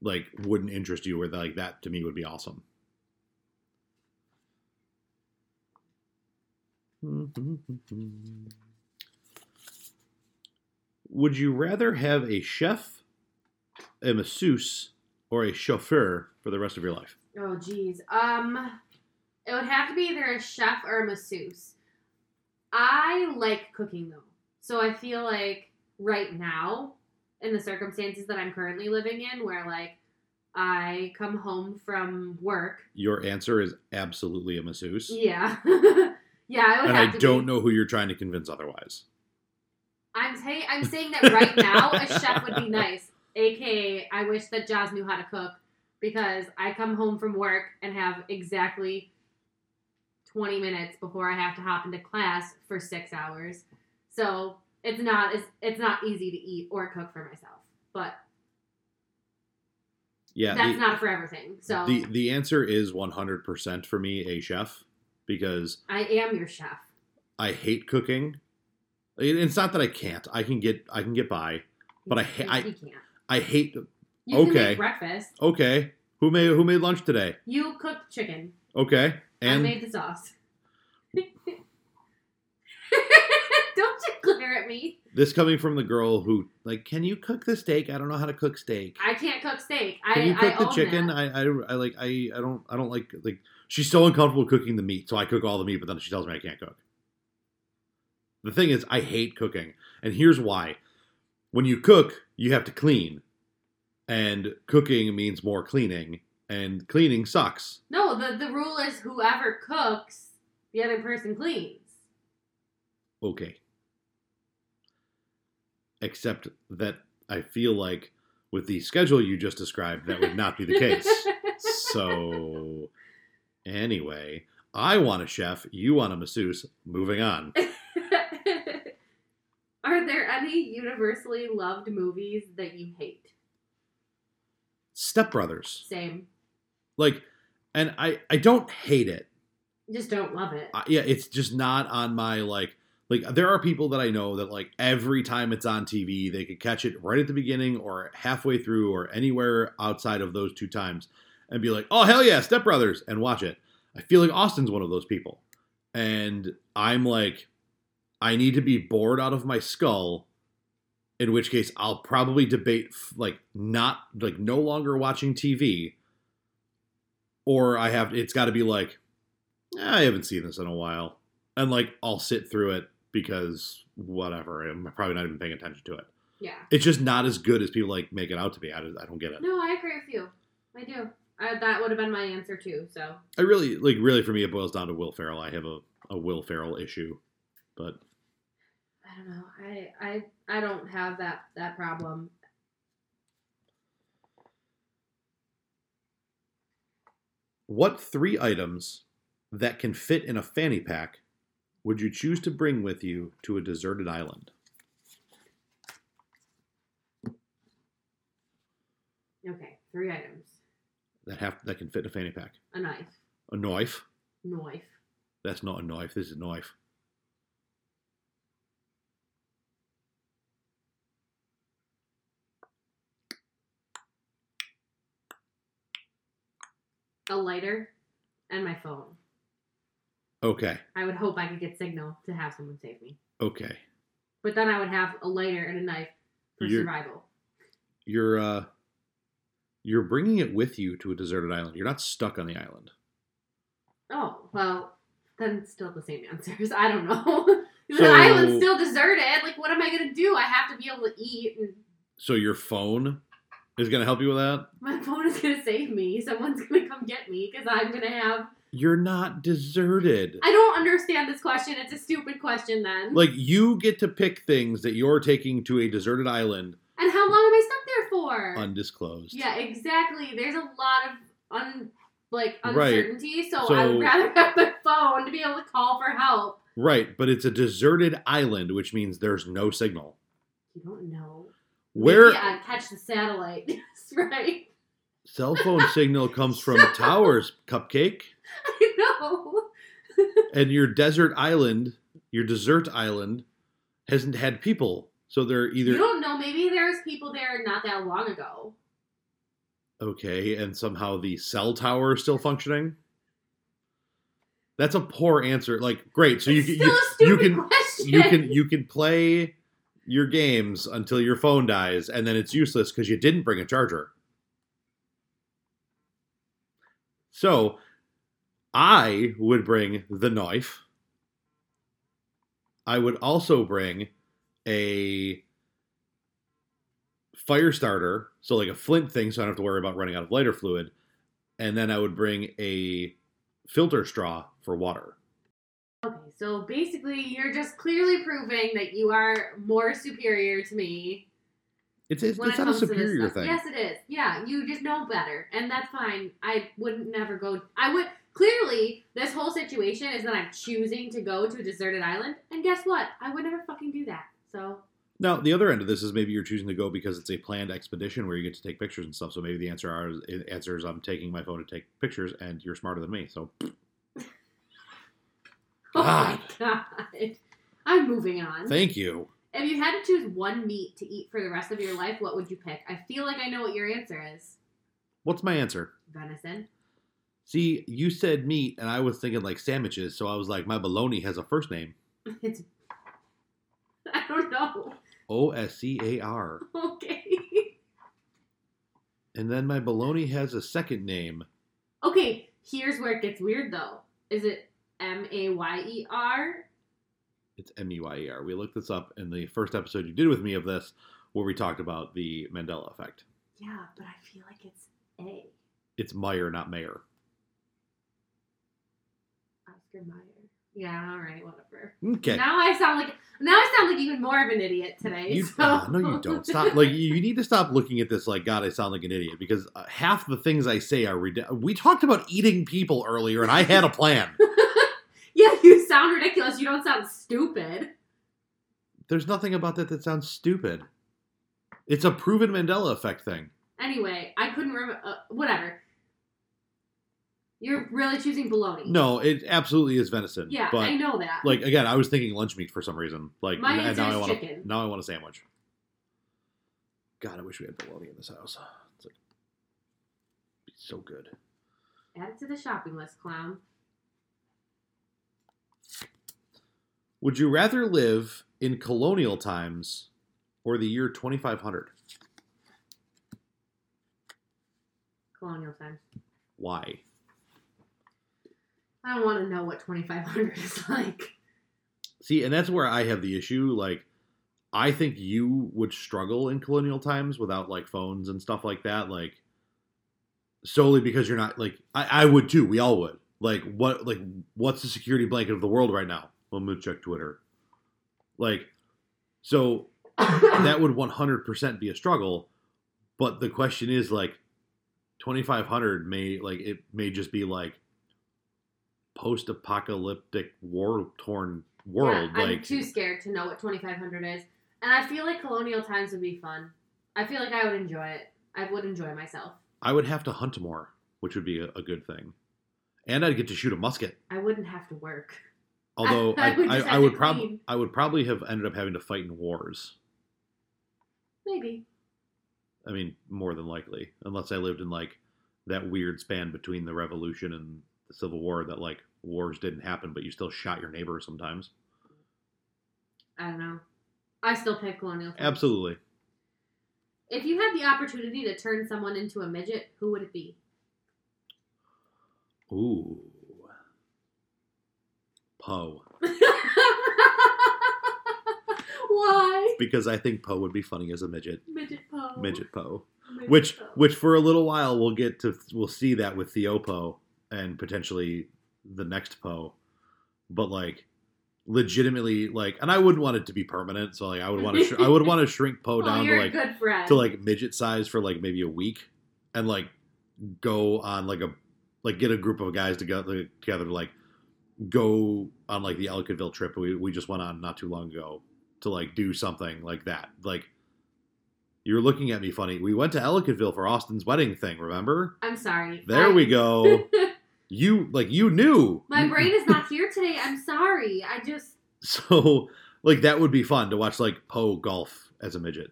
like wouldn't interest you, or like that to me would be awesome. Would you rather have a chef, a masseuse, or a chauffeur for the rest of your life? Oh, geez. It would have to be either a chef or a masseuse. I like cooking though. So I feel like right now, in the circumstances that I'm currently living in, where like I come home from work. Your answer is absolutely a masseuse. Yeah. Yeah, I would and have I to don't be. Know who you're trying to convince otherwise. I'm saying that right now, a chef would be nice. AKA, I wish that Jaws knew how to cook, because I come home from work and have exactly 20 minutes before I have to hop into class for 6 hours. So it's not easy to eat or cook for myself, but yeah, that's not a forever thing. So the answer is 100% for me, a chef, because I am your chef. I hate cooking. It's not that I can't. I can get by, but I hate. You okay. Can make breakfast. Okay. Who made lunch today? You cooked chicken. Okay. And I made the sauce. Don't you glare at me. This coming from the girl who, like, can you cook the steak? I don't know how to cook steak. I can't cook steak. Can you cook the chicken? I don't like she's so uncomfortable cooking the meat, so I cook all the meat, but then she tells me I can't cook. The thing is, I hate cooking, and here's why. When you cook, you have to clean, and cooking means more cleaning, and cleaning sucks. No, the rule is whoever cooks, the other person cleans. Okay. Except that I feel like with the schedule you just described, that would not be the case. So, anyway, I want a chef, you want a masseuse. Moving on. Are there any universally loved movies that you hate? Step Brothers. Same. Like, and I don't hate it. You just don't love it. Yeah, it's just not on my, like, there are people that I know that, like, every time it's on TV, they could catch it right at the beginning or halfway through or anywhere outside of those two times and be like, oh, hell yeah, Step Brothers, and watch it. I feel like Austin's one of those people. And I'm like, I need to be bored out of my skull, in which case I'll probably debate, like, not, like, no longer watching TV, or it's got to be like, I haven't seen this in a while. And, like, I'll sit through it because whatever, I'm probably not even paying attention to it. Yeah. It's just not as good as people like make it out to be. I don't get it. No, I agree with you. I do. That would have been my answer too. So I really for me it boils down to Will Ferrell. I have a Will Ferrell issue, but I don't know. I don't have that problem. What three items that can fit in a fanny pack would you choose to bring with you to a deserted island? Okay, three items. That can fit in a fanny pack. A knife. A knife? Knife. That's not a knife. This is a knife. A lighter and my phone. Okay. I would hope I could get signal to have someone save me. Okay. But then I would have a lighter and a knife for survival. You're bringing it with you to a deserted island. You're not stuck on the island. Oh, well, then still the same answers. I don't know. The island's still deserted. Like, what am I going to do? I have to be able to eat. So your phone is going to help you with that? My phone is going to save me. Someone's going to come get me because I'm going to have... You're not deserted. I don't understand this question. It's a stupid question then. Like, you get to pick things that you're taking to a deserted island. And how long am I stuck there for? Undisclosed. Yeah, exactly. There's a lot of uncertainty, right. So I'd rather have my phone to be able to call for help. Right, but it's a deserted island, which means there's no signal. You don't know. Where? Yeah, catch the satellite. Right. Cell phone signal comes from towers, cupcake. I know. And your desert island, hasn't had people. So they're either... You don't know. Maybe there's people there not that long ago. Okay, and somehow the cell tower is still functioning? That's a poor answer. Like, great. So you can play your games until your phone dies, and then it's useless because you didn't bring a charger. So, I would bring the knife. I would also bring a fire starter, so like a flint thing, so I don't have to worry about running out of lighter fluid. And then I would bring a filter straw for water. Okay, so basically you're just clearly proving that you are more superior to me. It's not a superior thing. Yes, it is. Yeah, you just know better, and that's fine. I would never go... I would... Clearly, this whole situation is that I'm choosing to go to a deserted island, and guess what? I would never fucking do that. So now, the other end of this is maybe you're choosing to go because it's a planned expedition where you get to take pictures and stuff. So maybe the answer is I'm taking my phone to take pictures, and you're smarter than me. So, Oh my God, I'm moving on. Thank you. If you had to choose one meat to eat for the rest of your life, what would you pick? I feel like I know what your answer is. What's my answer? Venison. See, you said meat, and I was thinking like sandwiches, so I was like, my bologna has a first name. It's... I don't know. O-S-C-A-R. Okay. And then my bologna has a second name. Okay, here's where it gets weird, though. Is it M-A-Y-E-R? It's M-E-Y-E-R. We looked this up in the first episode you did with me of this, where we talked about the Mandela Effect. Yeah, but I feel like it's A. It's Meyer, not Mayer. Oscar Meyer. Yeah, all right, whatever. Okay. Now I sound like even more of an idiot today. No, you don't. Stop. Like, you need to stop looking at this like, God, I sound like an idiot, because half the things I say are ridiculous. We talked about eating people earlier, and I had a plan. Yeah, you sound ridiculous. You don't sound stupid. There's nothing about that sounds stupid. It's a proven Mandela Effect thing. Anyway, I couldn't remember. Whatever. You're really choosing bologna. No, it absolutely is venison. Yeah, but, I know that. Like, again, I was thinking lunch meat for some reason. Like, my answer is chicken. Now I want a sandwich. God, I wish we had bologna in this house. It's like, it'd be so good. Add it to the shopping list, clown. Would you rather live in colonial times or the year 2500? Colonial times. Why? I don't want to know what 2500 is like. See, and that's where I have the issue. Like, I think you would struggle in colonial times without, like, phones and stuff like that. Like, solely because you're not, like, I would too. We all would. Like, what's the security blanket of the world right now? Let me check Twitter. Like, so that would 100% be a struggle. But the question is, like, 2500 may, like, it may just be, like, post-apocalyptic, war-torn world. Yeah, I'm too scared to know what 2500 is. And I feel like colonial times would be fun. I feel like I would enjoy it. I would enjoy myself. I would have to hunt more, which would be a good thing. And I'd get to shoot a musket. I wouldn't have to work. Although, I would probably have ended up having to fight in wars. Maybe. I mean, more than likely. Unless I lived in, like, that weird span between the Revolution and the Civil War that, like, wars didn't happen, but you still shot your neighbor sometimes. I don't know. I still pick colonial times. Absolutely. If you had the opportunity to turn someone into a midget, who would it be? Ooh. Poe. Why? Because I think Poe would be funny as a midget. Midget Poe. Which for a little while we'll see that with Theo Poe and potentially the next Poe. But, like, legitimately, like, and I wouldn't want it to be permanent, so, like, I would want to shrink Poe down to midget size for, like, maybe a week and, like, go on, like, get a group of guys together to, like, go on, like, the Ellicottville trip we just went on not too long ago to, like, do something like that. Like, you're looking at me funny. We went to Ellicottville for Austin's wedding thing, remember? I'm sorry. There we go. You knew. My brain is not here today. I'm sorry. So, like, that would be fun to watch, like, Poe golf as a midget.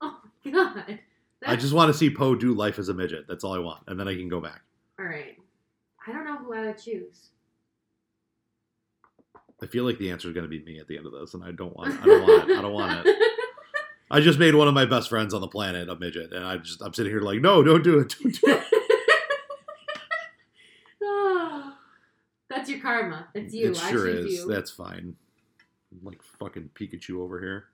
Oh, my God. I just want to see Poe do life as a midget. That's all I want. And then I can go back. All right. I don't know who I would choose. I feel like the answer is going to be me at the end of this, and I don't want it. I just made one of my best friends on the planet a midget, and I'm sitting here like, no, don't do it. Don't do it. Oh, that's your karma. It's you. It sure is. You. That's fine. I'm like fucking Pikachu over here.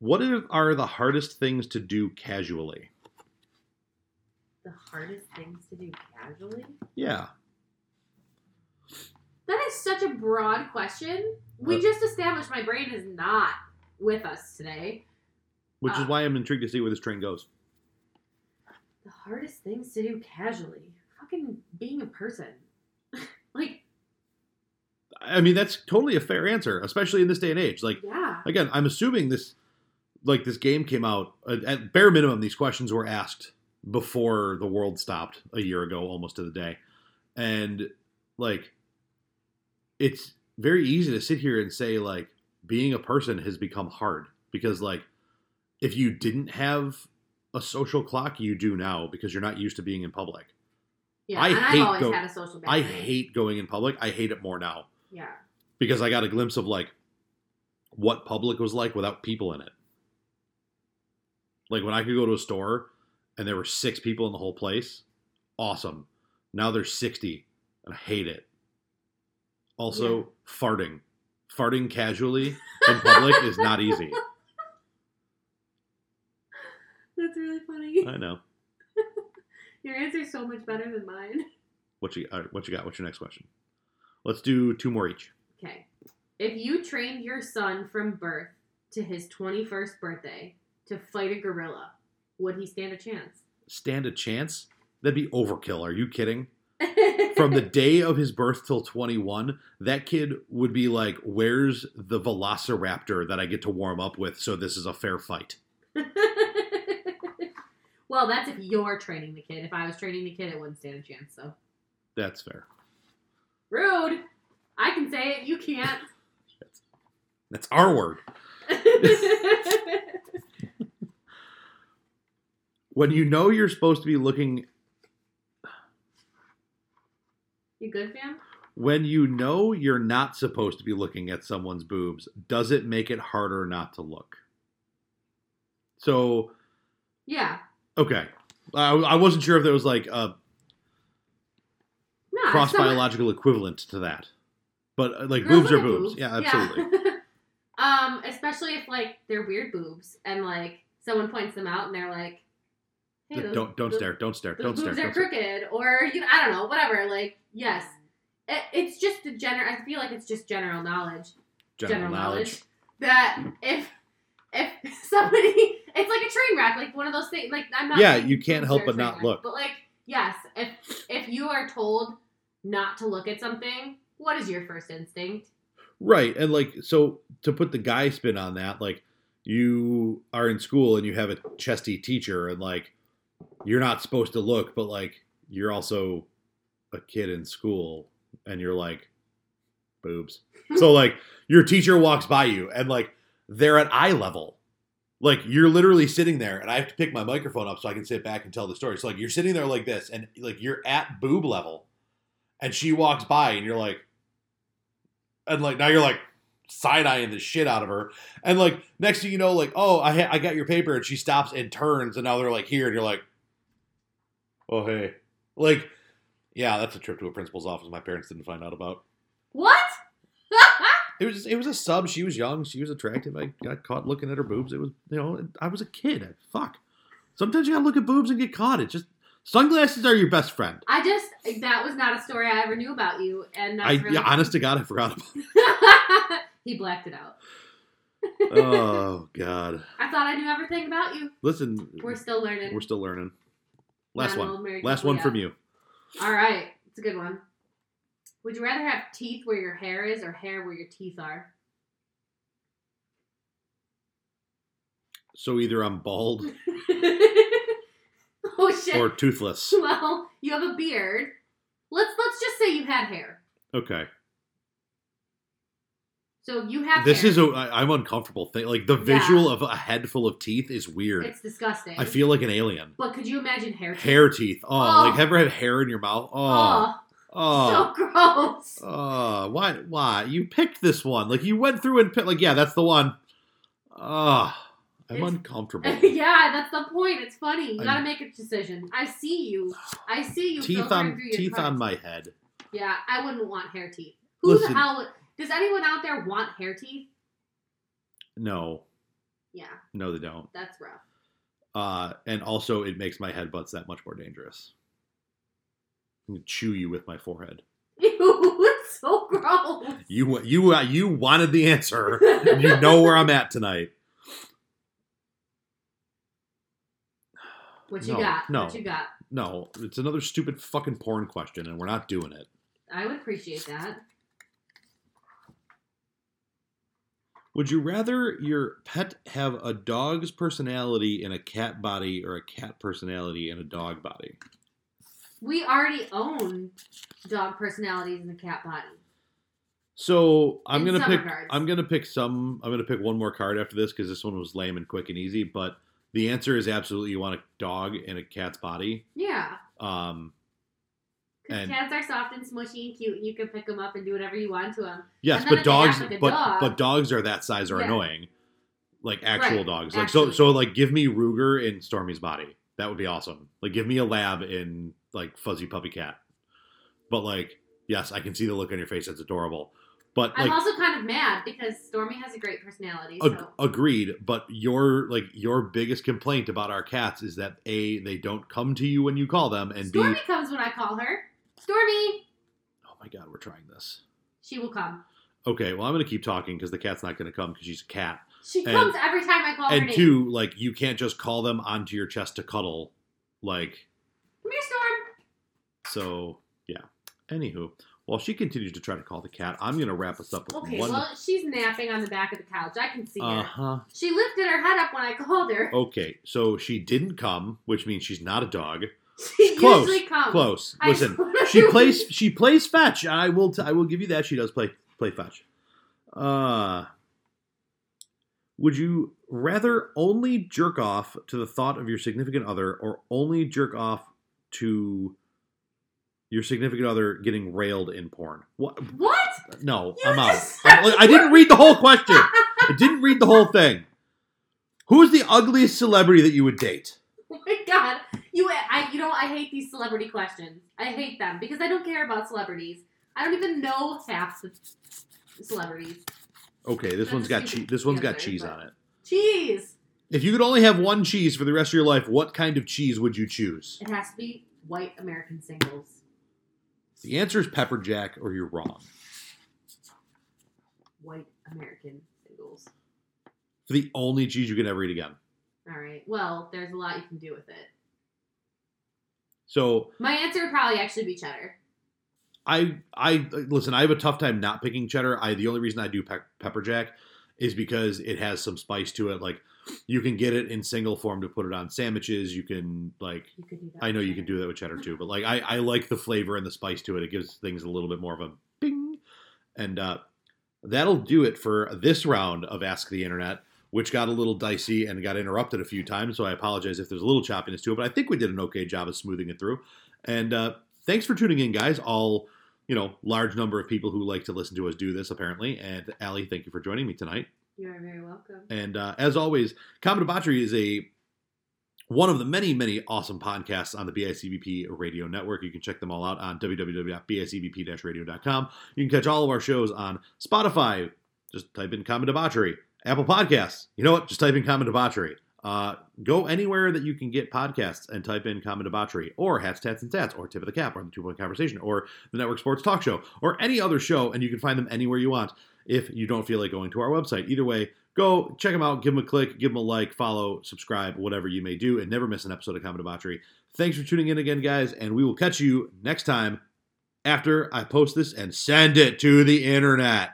What are the hardest things to do casually? The hardest things to do casually? Yeah. That is such a broad question. We just established my brain is not with us today. Which is why I'm intrigued to see where this train goes. The hardest things to do casually. Fucking being a person. Like, I mean, that's totally a fair answer, especially in this day and age. Like, yeah. Again, I'm assuming this, like, this game came out, at bare minimum, these questions were asked before the world stopped a year ago, almost to the day. And, like, it's very easy to sit here and say, like, being a person has become hard. Because, like, if you didn't have a social clock, you do now because you're not used to being in public. Yeah, I've always had a social battery. I hate going in public. I hate it more now. Yeah. Because I got a glimpse of, like, what public was like without people in it. Like, when I could go to a store and there were 6 people in the whole place. Awesome. Now there's 60. And I hate it. Also, yeah. Farting. Farting casually in public is not easy. That's really funny. I know. Your answer's so much better than mine. What you got? What's your next question? Let's do 2 more each. Okay. If you trained your son from birth to his 21st birthday to fight a gorilla, would he stand a chance? Stand a chance? That'd be overkill. Are you kidding? From the day of his birth till 21, that kid would be like, where's the velociraptor that I get to warm up with so this is a fair fight? Well, that's if you're training the kid. If I was training the kid, it wouldn't stand a chance, so. That's fair. Rude. I can say it. You can't. That's our word. When you know you're supposed to be looking... You good, fam? When you know you're not supposed to be looking at someone's boobs, does it make it harder not to look? So... Yeah. Okay. I wasn't sure if there was like a... No, cross-biological equivalent to that. But, like, boobs are boobs. Yeah, absolutely. Yeah. Especially if, like, they're weird boobs and, like, someone points them out and they're like, hey, those, don't stare. They're crooked, or, you know, I don't know, whatever. Like, yes. It's just the general, I feel like it's just general knowledge. General knowledge. That if somebody, it's like a train wreck, like one of those things, like, I'm not. Yeah, like, you can't help but not look. But, like, yes, if you are told not to look at something, what is your first instinct? Right, and, like, so to put the guy spin on that, like, you are in school and you have a chesty teacher and, like, you're not supposed to look, but, like, you're also a kid in school and you're like, boobs. So, like, your teacher walks by you and, like, they're at eye level. Like, you're literally sitting there, and I have to pick my microphone up so I can sit back and tell the story. So, like, you're sitting there like this, and, like, you're at boob level, and she walks by, and you're like, and, like, now you're, like, side-eyeing the shit out of her. And, like, next thing you know, like, oh, I got your paper, and she stops and turns, and now they're, like, here, and you're like, oh, hey. Like, yeah, that's a trip to a principal's office my parents didn't find out about. What? It was a sub. She was young. She was attractive. I got caught looking at her boobs. It was, you know, I was a kid. Fuck. Sometimes you gotta look at boobs and get caught. It's just, sunglasses are your best friend. That was not a story I ever knew about you. And that's honest to God, I forgot about it. He blacked it out. Oh, God. I thought I knew everything about you. Listen. We're still learning. Last one from you. All right. It's a good one. Would you rather have teeth where your hair is or hair where your teeth are? So either I'm bald oh, shit. Or toothless. Well, you have a beard. Let's just say you had hair. Okay. So you have this hair. I'm uncomfortable thing. Like, the visual of a head full of teeth is weird. It's disgusting. I feel like an alien. But could you imagine hair teeth? Hair teeth. Oh. Like, have you ever had hair in your mouth? Oh. Oh, so gross. Oh, why? You picked this one. Like, you went through and picked, like, yeah, that's the one. Oh, it's uncomfortable. Yeah, that's the point. It's funny. You gotta make a decision. I see you. Teeth on my head. Yeah, I wouldn't want hair teeth. Listen, the hell would, does anyone out there want hair teeth? No. Yeah. No, they don't. That's rough. And also, it makes my headbutts that much more dangerous. Chew you with my forehead. Ew, it's so gross. You wanted the answer. You know where I'm at tonight. What you got? No, it's another stupid fucking porn question, and we're not doing it. I would appreciate that. Would you rather your pet have a dog's personality in a cat body or a cat personality in a dog body? We already own dog personalities in the cat body. So I'm gonna pick one more card after this because this one was lame and quick and easy. But the answer is absolutely you want a dog in a cat's body. Yeah. Because cats are soft and smushy and cute, and you can pick them up and do whatever you want to them. Yes, but dogs are that size are annoying, like actual dogs. Like so like give me Ruger in Stormy's body. That would be awesome. Like give me a lab in. Like, fuzzy puppy cat. But, like, yes, I can see the look on your face. That's adorable. But I'm also kind of mad because Stormy has a great personality. Agreed. But your biggest complaint about our cats is that, A, they don't come to you when you call them, and Stormy B... comes when I call her. Stormy! Oh, my God. We're trying this. She will come. Okay. Well, I'm going to keep talking because the cat's not going to come because she's a cat. She comes every time I call her name. And, two, like, you can't just call them onto your chest to cuddle. Like... Come here, Storm. So, yeah. Anywho, while she continues to try to call the cat, I'm going to wrap us up with one. Okay, well, she's napping on the back of the couch. I can see her. Uh-huh. She lifted her head up when I called her. Okay, so she didn't come, which means she's not a dog. She usually comes. Close. Listen, she plays fetch. I will give you that. She does play fetch. Would you rather only jerk off to the thought of your significant other or only jerk off to... your significant other getting railed in porn. What? No, I'm out. I didn't read the whole question. I didn't read the whole thing. Who is the ugliest celebrity that you would date? Oh my God. I I hate these celebrity questions. I hate them because I don't care about celebrities. I don't even know half the celebrities. Okay, this one's got cheese on it. Cheese! If you could only have one cheese for the rest of your life, what kind of cheese would you choose? It has to be white American singles. The answer is pepper jack, or you're wrong. White American singles. For the only cheese you could ever eat again. All right. Well, there's a lot you can do with it. So my answer would probably actually be cheddar. I listen. I have a tough time not picking cheddar. The only reason I do pepper jack is because it has some spice to it. Like, you can get it in single form to put it on sandwiches. You can, like, I know you can do that with cheddar too, but like I like the flavor and the spice to it. It gives things a little bit more of a bing. And that'll do it for this round of Ask the Internet, which got a little dicey and got interrupted a few times. So I apologize if there's a little choppiness to it, but I think we did an okay job of smoothing it through. And thanks for tuning in, guys. Large number of people who like to listen to us do this, apparently. And Allie, thank you for joining me tonight. You are very welcome. And as always, Common Debauchery is one of the many, many awesome podcasts on the BICBP Radio Network. You can check them all out on www.bicbp-radio.com. You can catch all of our shows on Spotify. Just type in Common Debauchery. Apple Podcasts. You know what? Just type in Common Debauchery. Go anywhere that you can get podcasts and type in Common Debauchery or Hats, Tats, and Stats or Tip of the Cap or the 2-Point Conversation or the Network Sports Talk Show or any other show, and you can find them anywhere you want if you don't feel like going to our website. Either way, go check them out, give them a click, give them a like, follow, subscribe, whatever you may do, and never miss an episode of Common Debauchery. Thanks for tuning in again, guys, and we will catch you next time after I post this and send it to the internet.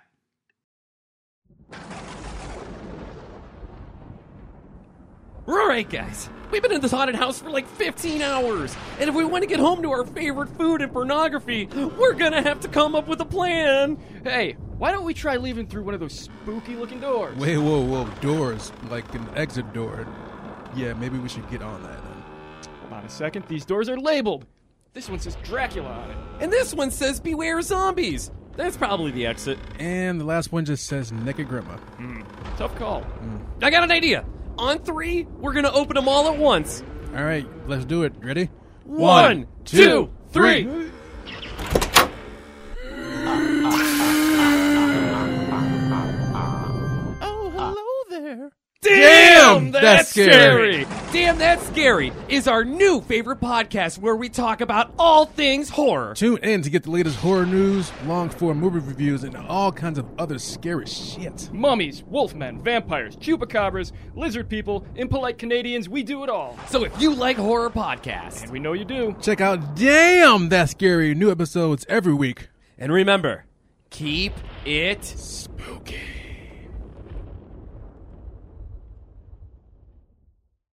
Alright, guys, we've been in this haunted house for like 15 hours, and if we want to get home to our favorite food and pornography, we're gonna have to come up with a plan. Hey, why don't we try leaving through one of those spooky-looking doors? Wait, whoa, doors, like an exit door. Yeah, maybe we should get on that. Hold on a second, these doors are labeled. This one says Dracula on it, and this one says Beware Zombies. That's probably the exit. And the last one just says Naked Grandma. Tough call. I got an idea. On three, we're going to open them all at once. All right, let's do it. Ready? One, two, three. Oh, hello there. Damn, that's scary. Damn, That's Scary is our new favorite podcast where we talk about all things horror. Tune in to get the latest horror news, long-form movie reviews, and all kinds of other scary shit. Mummies, wolfmen, vampires, chupacabras, lizard people, impolite Canadians, we do it all. So if you like horror podcasts, and we know you do, check out Damn, That's Scary. New episodes every week. And remember, keep it spooky.